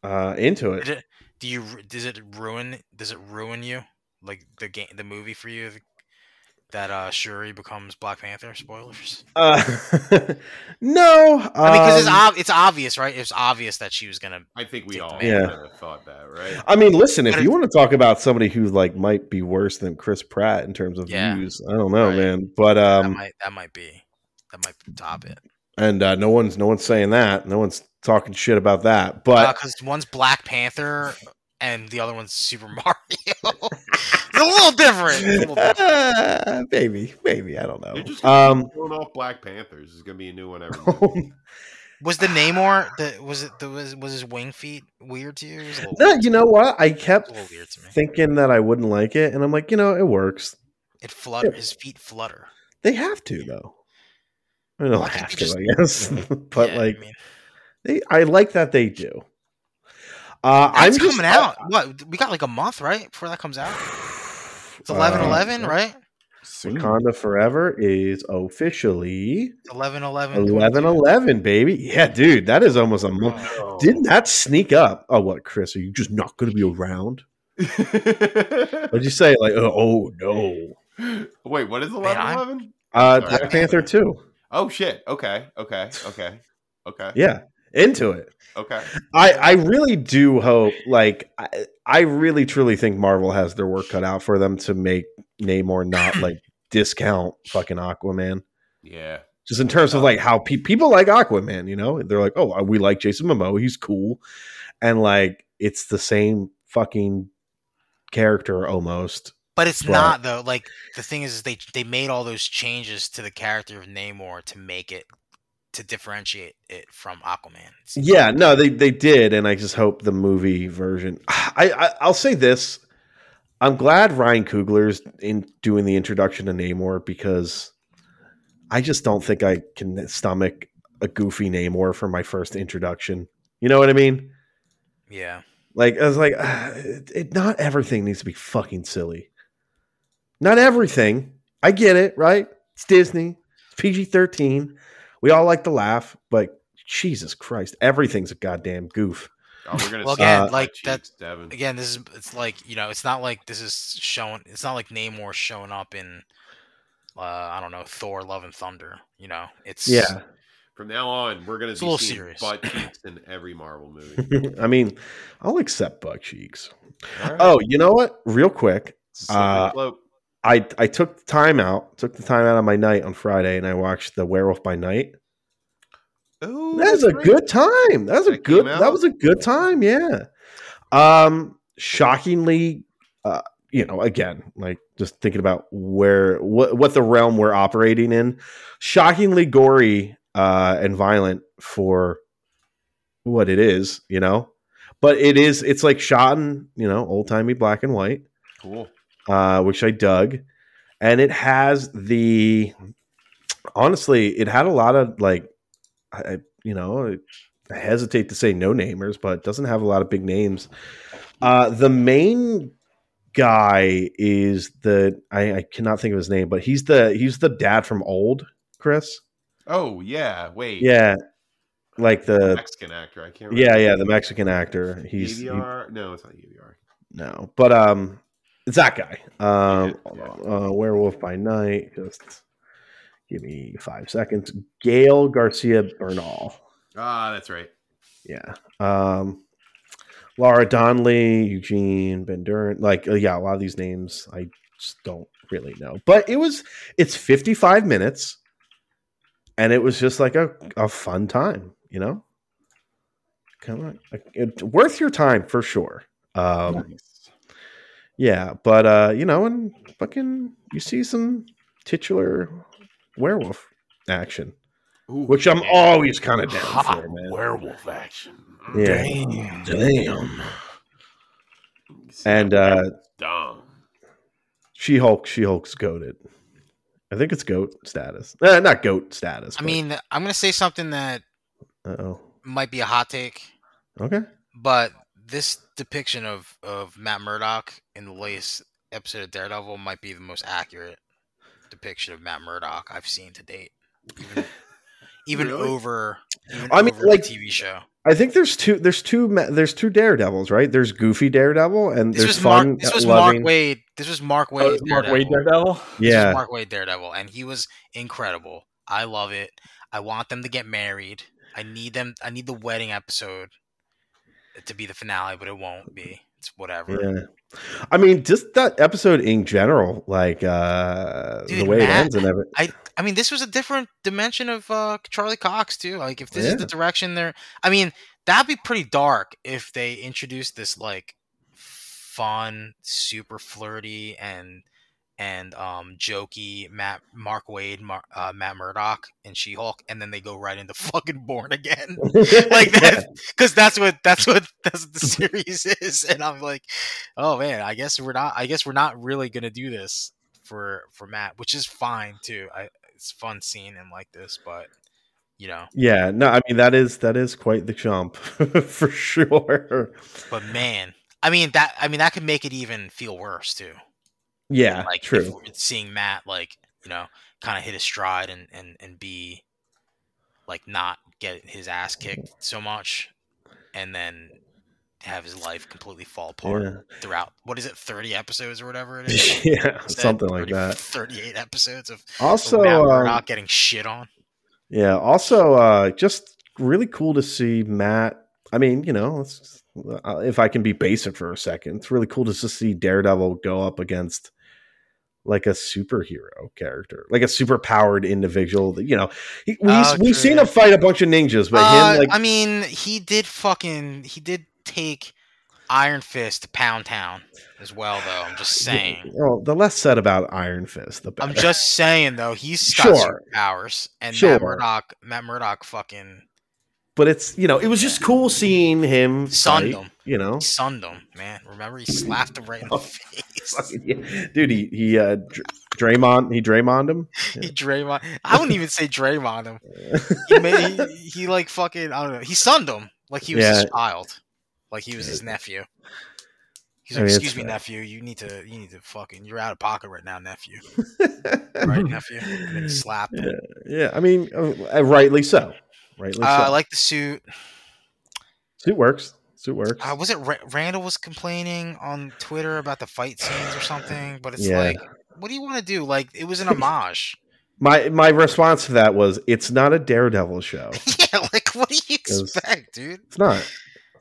Uh into it. Did it do you does it ruin does it ruin you? Like the game the movie for you that uh Shuri becomes Black Panther? Spoilers? Uh no. I mean because it's ob- it's obvious, right? It's obvious that she was gonna I think we all yeah. kind of thought that, right? I mean, listen, if you want to talk about somebody who like might be worse than Chris Pratt in terms of yeah, views, I don't know, right. man. But um that might that might be that might top it. And uh, no one's no one's saying that. No one's talking shit about that. But because uh, one's Black Panther and the other one's Super Mario. It's a little different. A little different. Uh, maybe, maybe. I don't know. They're just going um, off Black Panthers. There's going to be a new one every day. Was the Namor, the, was it the, was, was his wing feet weird to you? No, weird. You know what? I kept thinking that I wouldn't like it. And I'm like, you know, it works. It flutter. Yeah. His feet flutter. They have to, though. I don't well, have to, just, I guess. but, yeah, like, I, mean, they, I like that they do. Uh, I'm coming just, out. Uh, what we got like a month, right, before that comes out. It's eleven eleven, uh, right? Wakanda Forever is officially eleven eleven. eleven eleven, baby. Yeah, dude, that is almost a month. Oh. Didn't that sneak up? Oh, what, Chris? Are you just not going to be around? What'd you say? Like, oh no. Wait, what is eleven eleven? Uh, Black right. Panther two. Oh shit. Okay. Okay. Okay. Okay. Yeah. Into it. Okay. I, I really do hope, like, I, I really truly think Marvel has their work cut out for them to make Namor not, like, discount fucking Aquaman. Yeah. Just in terms of, like, how pe- people like Aquaman, you know? They're like, oh, we like Jason Momoa. He's cool. And, like, it's the same fucking character almost. But it's but... not, though. Like, the thing is, is they, they made all those changes to the character of Namor to make it. To differentiate it from Aquaman. Yeah, no, they, they did, and I just hope the movie version... I, I, I'll say this. I'm glad Ryan Coogler's in doing the introduction to Namor because I just don't think I can stomach a goofy Namor for my first introduction. You know what I mean? Yeah. Like, I was like, uh, it, it, not everything needs to be fucking silly. Not everything. I get it, right? It's Disney. It's P G thirteen. We all like to laugh, but Jesus Christ, everything's a goddamn goof. Oh, we're gonna well, again, uh, like that's Devin. Again, this is it's like you know, it's not like this is showing. It's not like Namor showing up in, uh, I don't know, Thor: Love and Thunder. You know, it's yeah. From now on, we're gonna be seeing serious. butt cheeks in every Marvel movie. I mean, I'll accept butt cheeks. Right. Oh, you know what? Real quick, uh, slope. I, I took the time out, took the time out of my night on Friday, and I watched The Werewolf by Night. Oh, that was a great. good time. That was a good. That was a good time. Yeah. Um. Shockingly, uh, you know, again, like just thinking about where what what the realm we're operating in. Shockingly gory uh, and violent for what it is, you know. But it is. It's like shot in, you know, old timey black and white. Cool. Uh, which I dug, and it has the honestly, it had a lot of like, I, you know, I hesitate to say no namers, but it doesn't have a lot of big names. Uh, the main guy is the I, I cannot think of his name, but he's the he's the dad from Old, Chris. Oh yeah, wait, yeah, like the, the Mexican actor. I can't remember. Yeah, yeah, the Mexican actor. He's E V R. He, no, it's not E V R. No, but um. It's that guy. Um, yeah. uh, Werewolf by Night. Just give me five seconds. Gail Garcia Bernal. Ah, that's right. Yeah. Um, Laura Donnelly, Eugene Van Duren. Like, yeah, a lot of these names I just don't really know. But it was, it's fifty-five minutes. And it was just like a, a fun time, you know? Come on. It's worth your time for sure. Um, nice. Yeah, but, uh, you know, and fucking, you see some titular werewolf action, ooh, which I'm man. always kind of down Hot for, man. Werewolf action. Yeah. Damn. Damn. And uh, dumb. She-Hulk, She-Hulk's goated. I think it's goat status. Eh, not goat status. I but... mean, I'm going to say something that Uh-oh. might be a hot take. Okay. But this depiction of, of Matt Murdock in the latest episode of Daredevil might be the most accurate depiction of Matt Murdock I've seen to date. Even, even really? over even I mean, over like, the T V show. I think there's two there's two there's two Daredevils, right? There's Goofy Daredevil and this there's was fun. Mark, this was loving... Mark Wade. This was Mark Wade. Oh, was Mark Wade Daredevil. Yeah, this was Mark Wade Daredevil, and he was incredible. I love it. I want them to get married. I need them. I need the wedding episode to be the finale, but it won't be. It's whatever. Yeah. I mean, just that episode in general, like uh, Dude, the way Matt, it ends and everything. I, I mean, this was a different dimension of uh, Charlie Cox, too. Like, if this yeah. is the direction they're... I mean, that'd be pretty dark if they introduced this, like, fun, super flirty, and and um, jokey Matt, Mark Wade, Mar, uh, Matt Murdock, and She-Hulk, and then they go right into fucking Born Again. Like that, because yeah. that's what that's what that's what the series is. And I'm like, oh, man, I guess we're not, I guess we're not really going to do this for, for Matt, which is fine, too. I... It's fun seeing him like this, but you know. Yeah, no, I mean that is that is quite the jump for sure. But man, I mean that I mean that could make it even feel worse too. Yeah, like true. Seeing Matt like, you know, kind of hit his stride and, and, and be like not get his ass kicked so much and then have his life completely fall apart yeah. throughout what is it thirty episodes or whatever it is yeah Instead, something like thirty, that thirty-eight episodes of also we're not um, getting shit on yeah also uh just really cool to see Matt. I mean, you know, it's, uh, if I can be basic for a second, it's really cool to just see Daredevil go up against like a superhero character, like a super powered individual that, you know, he, we, oh, we've true. seen him fight a bunch of ninjas but uh, him like I mean he did fucking he did take Iron Fist to Pound Town as well, though. I'm just saying. Well, the less said about Iron Fist, the better. I'm just saying, though. He's got sure. powers, and sure. Matt Murdock, Matt Murdock, fucking. But it's you know, it was just cool seeing him. Sunned him, you know. He sunned him, man. Remember, he slapped him right in the face, yeah. dude. He he uh, Draymond, he Draymond him. Yeah. He Draymond. I wouldn't even say Draymond him. He, made, he, he like fucking. I don't know. He sunned him like he was yeah. his child. Like he was his nephew. He's like, I mean, excuse me, right. nephew. You need to, you need to fucking. You're out of pocket right now, nephew. Right, nephew. And then slap. Yeah. yeah, I mean, uh, rightly so. Rightly uh, so. I like the suit. Suit works. Suit works. Uh, was it Ra- Randall was complaining on Twitter about the fight scenes or something? But it's yeah. like, what do you want to do? Like, it was an homage. My my response to that was, it's not a Daredevil show. Yeah, like what do you expect, dude? It's not.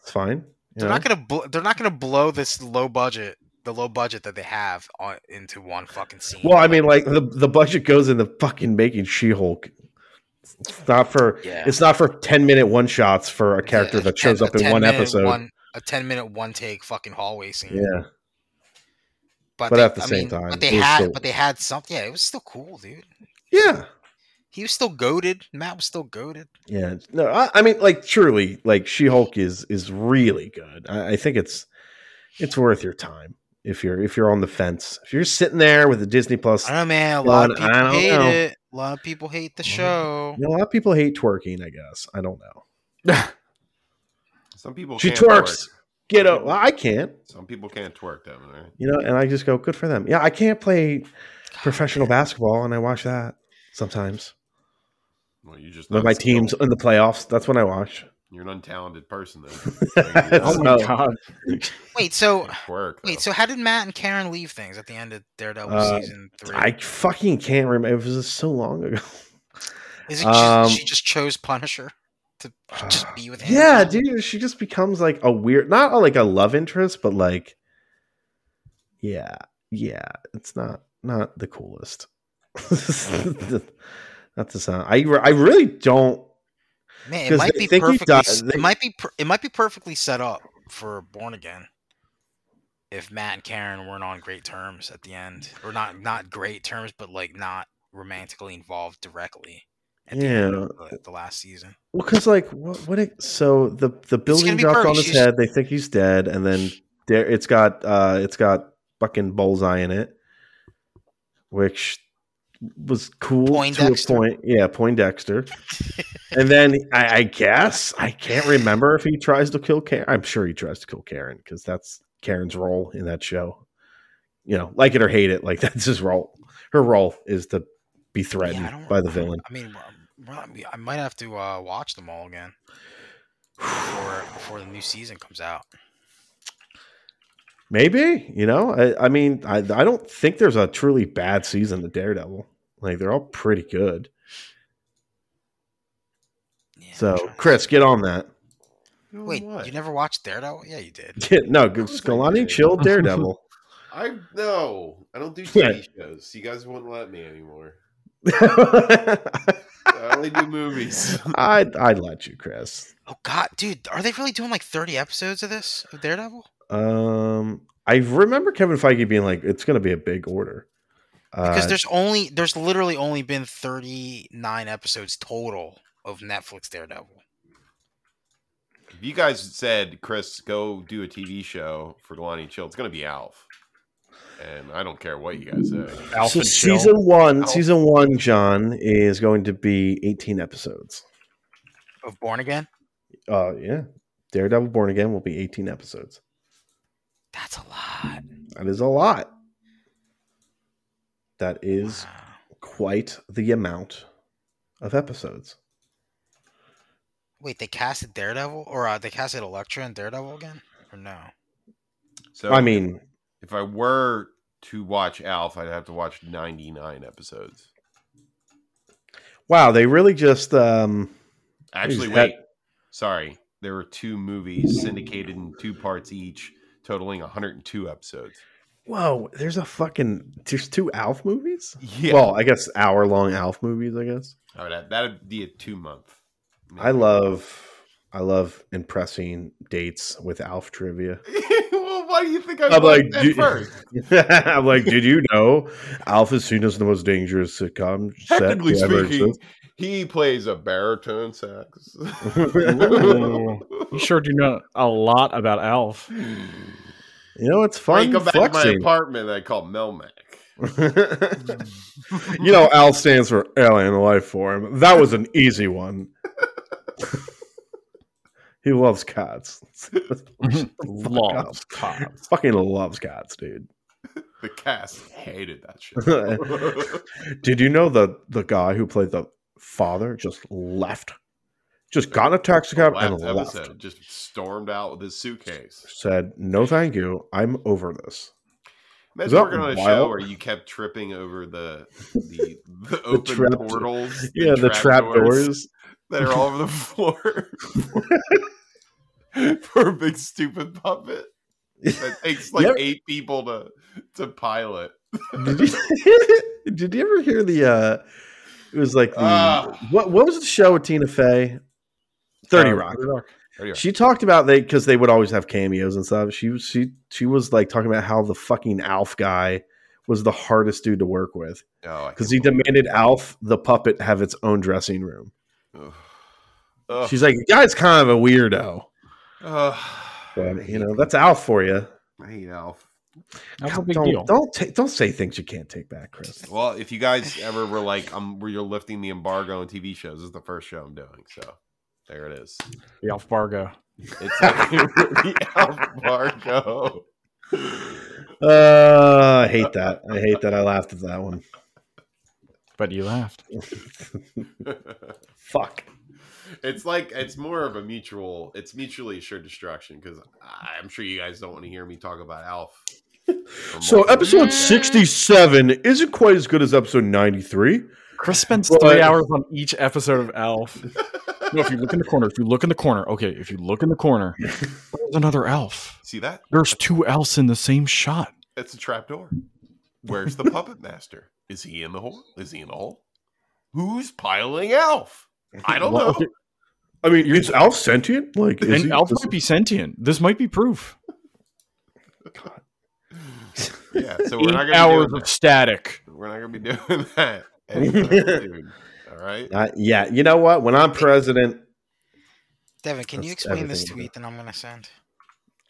It's fine. They're not, gonna bl- they're not going to blow this low budget, the low budget that they have on, into one fucking scene. Well, I mean, like the, the budget goes into fucking making She-Hulk. It's not for yeah. it's not for ten minute one shots for a character a, that shows ten, up in one episode. One, a ten minute one take fucking hallway scene. Yeah. But, but they, at the I same mean, time, but they had still... but they had something. Yeah, it was still cool, dude. Yeah. He was still goated. Matt was still goated. Yeah. No, I, I mean, like, truly, like, She-Hulk is is really good. I, I think it's it's worth your time if you're if you're on the fence. If you're sitting there with the Disney Plus, I don't know, man. A lot of people hate know. it. A lot of people hate the show. You know, a lot of people hate twerking. I guess I don't know. Some people she can't twerks. Twerk. Get out. Well, I can't. Some people can't twerk, though. Right? You know, and I just go, good for them. Yeah, I can't play professional basketball, and I watch that sometimes. Well, you just when my team's in the playoffs, that's when I watch. You're an untalented person, then. Oh my god! Wait, so work, wait, so how did Matt and Karen leave things at the end of Daredevil uh, season three? I fucking can't remember. It was so long ago. Is it um, she just chose Punisher to just be with him? Yeah, dude. She just becomes like a weird, not like a love interest, but like, yeah, yeah. It's not not the coolest. Not the sound. I I really don't. Man, it might be perfectly. It might be. It might be perfectly set up for Born Again. If Matt and Karen weren't on great terms at the end, or not not great terms, but like not romantically involved directly. At the yeah, end of the, the last season. Well, because like what? What? It, so the the building dropped on his She's... head. They think he's dead, and then there it's got uh it's got fucking Bullseye in it, which. Was cool to a point, yeah. Poindexter, and then I, I guess I can't remember if he tries to kill Karen. I'm sure he tries to kill Karen because that's Karen's role in that show. You know, like it or hate it, like that's his role. Her role is to be threatened yeah, by the villain. I mean, I might have to uh, watch them all again before, before the new season comes out. Maybe, you know. I, I mean, I, I don't think there's a truly bad season of Daredevil. Like they're all pretty good. Yeah, so, Chris, get on that. Wait, what? You never watched Daredevil? Yeah, you did. Yeah, no, Galanti chilled Daredevil. I no, I don't do T V shows. You guys won't let me anymore. I only do movies. I'd I'd let you, Chris. Oh God, dude, are they really doing like thirty episodes of this of Daredevil? Um, I remember Kevin Feige being like, "It's going to be a big order," because uh, there's only there's literally only been thirty-nine episodes total of Netflix Daredevil. If you guys said, "Chris, go do a T V show for Galanti Chill," it's going to be Alf, and I don't care what you guys say. Alf so and season Chill. one, Alf. season one, John is going to be eighteen episodes of Born Again. Uh, yeah, Daredevil Born Again will be eighteen episodes. That's a lot. That is a lot. That is wow. Quite the amount of episodes. Wait, they casted Daredevil, or uh, they casted Elektra and Daredevil again, or no? So I mean, if, if I were to watch Alf, I'd have to watch ninety-nine episodes. Wow, they really just um, actually wait. That... Sorry, there were two movies syndicated in two parts each. Totaling one hundred two episodes. Whoa, there's a fucking... There's two Alf movies? Yeah. Well, I guess hour-long Alf movies, I guess. Oh, that, that'd be a two-month. Maybe. I love... I love impressing dates with Alf trivia. Well, why do you think I I'm like that do, first? I'm like, did you know Alf is seen as the most dangerous sitcom Technically set ever speaking, exists? He plays a baritone sax. You sure do know a lot about Alf. You know, it's fun. I go back flexing. To my apartment that I call Melmac. You know, Alf stands for alien life form. That was an easy one. He loves cats. Loves cats. Fucking loves cats, dude. The cast hated that shit. Did you know the, the guy who played the father just left, just got in a taxi cab and left. Episode, just stormed out with his suitcase. Said, "No, thank you. I'm over this." Imagine working on a wild? show where you kept tripping over the the, the open the trap, portals, yeah, the, the trap, trap doors, doors that are all over the floor for, for a big stupid puppet that takes like yep. eight people to to pilot. Did you, did you ever hear the? Uh, It was like the uh, what? What was the show with Tina Fey? Thirty uh, Rock. Rock. thirty Rock. She talked about they because they would always have cameos and stuff. She was she she was like talking about how the fucking Alf guy was the hardest dude to work with because oh, he demanded that. Alf the puppet have its own dressing room. Ugh. Ugh. She's like, "Yeah, it's kind of a weirdo." Ugh. But you know that's Alf for you. I hate Alf. That's God, a big don't, deal. Don't ta- don't say things you can't take back, Chris. Well, if you guys ever were like, I'm where you're lifting the embargo on T V shows, this is the first show I'm doing. So there it is. The Alf Bargo. It's like, the Alf Bargo. Uh, I hate that. I hate that. I laughed at that one. But you laughed. Fuck. It's like, it's more of a mutual, it's mutually assured destruction, because I'm sure you guys don't want to hear me talk about Alf. So episode sixty-seven isn't quite as good as episode ninety-three. Chris spends but... three hours on each episode of Alf. No, if you look in the corner, if you look in the corner, okay, if you look in the corner, there's another Alf. See that? There's two Alfs in the same shot. It's a trapdoor. Where's the puppet master? Is he in the hole? Is he in the hole? Who's piling Alf? I don't well, know. Okay. I mean, is Alf sentient? Like, is and he, Alf might be sentient. This might be proof. God. Yeah, so we're Eight not going to hours of static. We're not going to be doing that. Anyway, all right. Uh, yeah, you know what? When I'm president, Devin, can you explain this tweet that I'm going to send?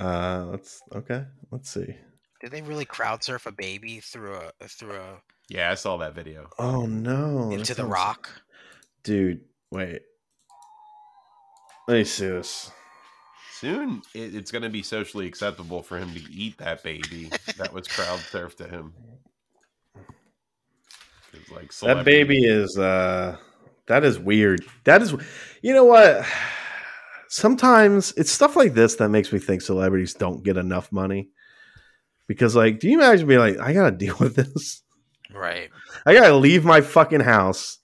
Uh, let's okay. Let's see. Did they really crowd surf a baby through a through a? Yeah, I saw that video. Oh no! Into the rock, dude. Wait, let me see this. Soon, it, it's going to be socially acceptable for him to eat that baby that was crowd surfed to him. Like that baby is uh, that is weird. That is, you know what? Sometimes it's stuff like this that makes me think celebrities don't get enough money. Because, like, do you imagine being like, I gotta deal with this? Right. I gotta leave my fucking house.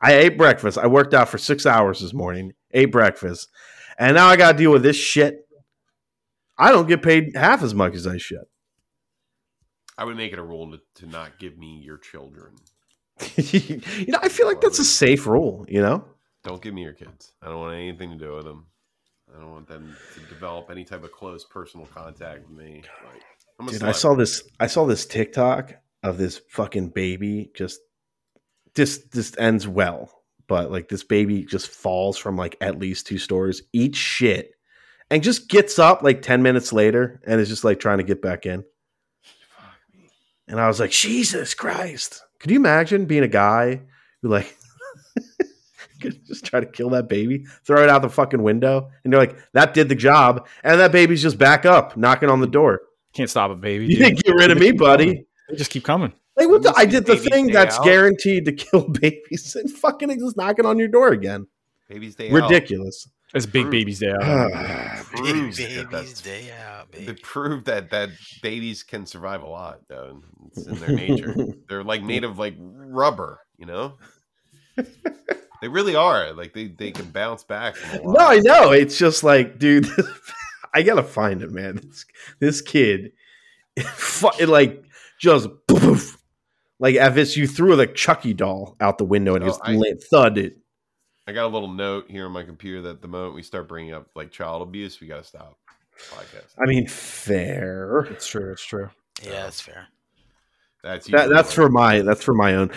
I ate breakfast. I worked out for six hours this morning. Ate breakfast. And now I gotta deal with this shit. I don't get paid half as much as I should. I would make it a rule to, to not give me your children. You know, I feel like that's a safe rule, you know? Don't give me your kids. I don't want anything to do with them. I don't want them to develop any type of close personal contact with me. Like, dude, I saw this. I saw this TikTok of this fucking baby. Just, this, this ends well, but like this baby just falls from like at least two stories, eats shit, and just gets up like ten minutes later, and is just like trying to get back in. And I was like, Jesus Christ! Could you imagine being a guy who like could just try to kill that baby, throw it out the fucking window, and you're like, that did the job, and that baby's just back up, knocking on the door. Can't stop it, baby. You dude. Didn't get rid of me, buddy. They just keep coming. Like, what the, I did the thing that's out. Guaranteed to kill babies, and fucking just knocking on your door again. Baby's day ridiculous. Out. Ridiculous. It's big baby's day out. Uh, baby's day out, baby. They prove that, that babies can survive a lot, though. It's in their nature. They're like made of like rubber, you know? They really are. Like they, they can bounce back. No, I know. It's just like, dude. I gotta find it, man. This, this kid, it, it like just poof, like if it's you threw the Chucky doll out the window and oh, it was thudded. I got a little note here on my computer that the moment we start bringing up like child abuse, we gotta stop the podcast. I mean, fair. It's true. It's true. Yeah, it's fair. That's that, that's for my that's for my own.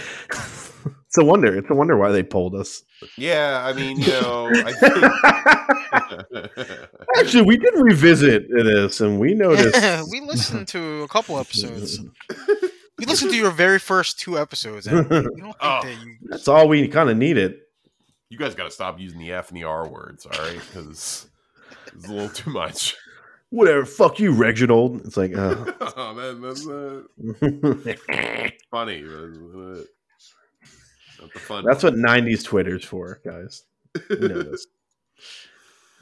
It's a wonder. It's a wonder why they pulled us. Yeah, I mean, you know, I think... actually, we did revisit this, and we noticed. Yeah, we listened to a couple episodes. We listened to your very first two episodes. I mean, you don't think oh, that you... That's all we kind of needed. You guys got to stop using the F and the R words, all right? Because it's, it's a little too much. Whatever, fuck you, Reginald. It's like, uh... oh man, that's uh... funny. But, uh... That's, the fun That's what nineties Twitter's for, guys. You know this.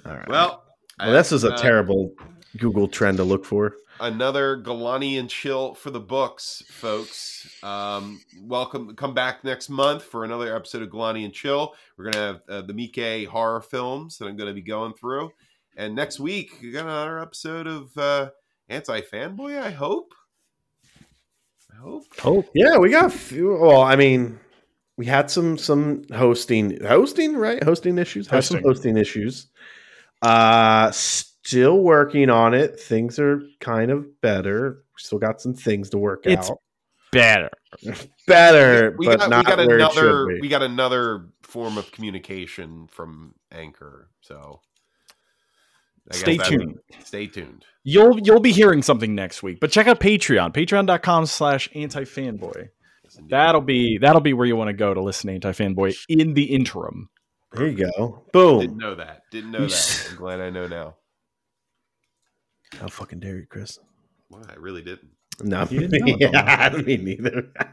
All right. Well, well I, this is a uh, terrible Google trend to look for. Another Galani and chill for the books, folks. Um, welcome. Come back next month for another episode of Galani and Chill. We're going to have uh, the Miike horror films that I'm going to be going through. And next week, we got another episode of uh, Anti-Fanboy, I hope. I hope. Hope. Yeah, we got a few. Well, I mean... We had some some hosting hosting right hosting issues. Had hosting. some hosting issues. Uh, still working on it. Things are kind of better. Still got some things to work it's out. Better, better, we, we but got, not we got where another. It should be. We got another form of communication from Anchor. So I stay guess tuned. Stay tuned. You'll you'll be hearing something next week. But check out Patreon. Patreon dot com slash anti fanboy. That'll be that'll be where you want to go to listen to Anti-Fanboy in the interim. There you go. Boom. Didn't know that. Didn't know that. I'm glad I know now. How fucking dare you, Chris? Why? Well, I really didn't. No, you didn't know yeah, I me neither. I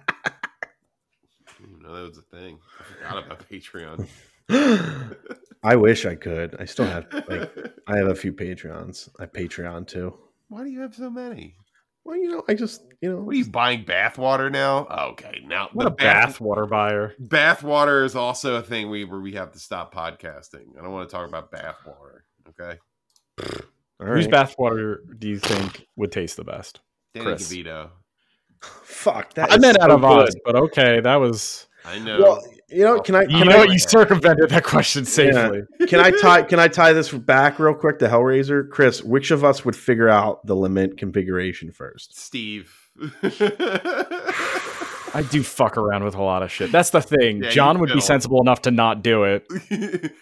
didn't know that was a thing. I forgot about Patreon. I wish I could. I still have, like, I have a few Patreons. I Patreon too. Why do you have so many? Well, you know, I just, you know. What are you buying, bathwater now? Okay, now. What a bathwater buyer. Bathwater is also a thing we where we have to stop podcasting. I don't want to talk about bathwater. Okay. All right. Whose bathwater do you think would taste the best? Danny Chris. DeVito. Fuck that. I meant so out of Oz, but okay, that was. I know. Well, you know, can I? Can you know I, what? You circumvented that question safely. Yeah. Can I tie? Can I tie this back real quick to Hellraiser, Chris? Which of us would figure out the lament configuration first? Steve. I do fuck around with a lot of shit. That's the thing. Yeah, John would know. Be sensible enough to not do it.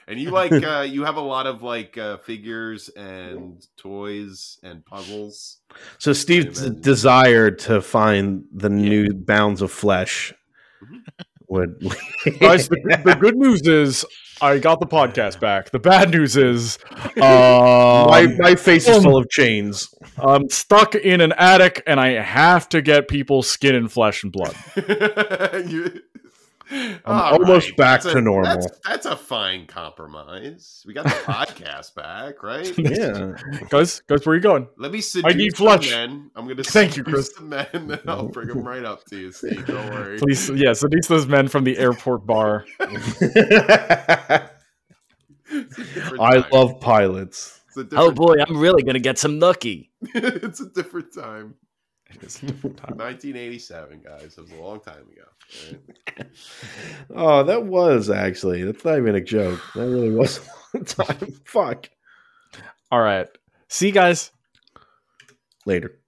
And you like, uh, you have a lot of like uh, figures and toys and puzzles. So Steve's then... desire to find the yeah. new bounds of flesh. Would guys, the, the good news is I got the podcast back. The bad news is uh, my, my face is full of chains. I'm stuck in an attic and I have to get people's skin and flesh and blood. you, I'm almost right. back that's to a, normal. That's, that's a fine compromise. We got the podcast back, right? Yeah. guys, guys, where are you going? Let me seduce I need flesh. The men. I'm going to seduce you, Chris. The men, then I'll bring them right up to you, Steve. Don't worry. Please, yeah, seduce those men from the airport bar. I love pilots. Oh, boy, time. I'm really going to get some nookie. It's a different time. nineteen eighty-seven, guys. It was a long time ago. Right? Oh, that was actually. That's not even a joke. That really was a long time. Fuck. All right. See you guys later.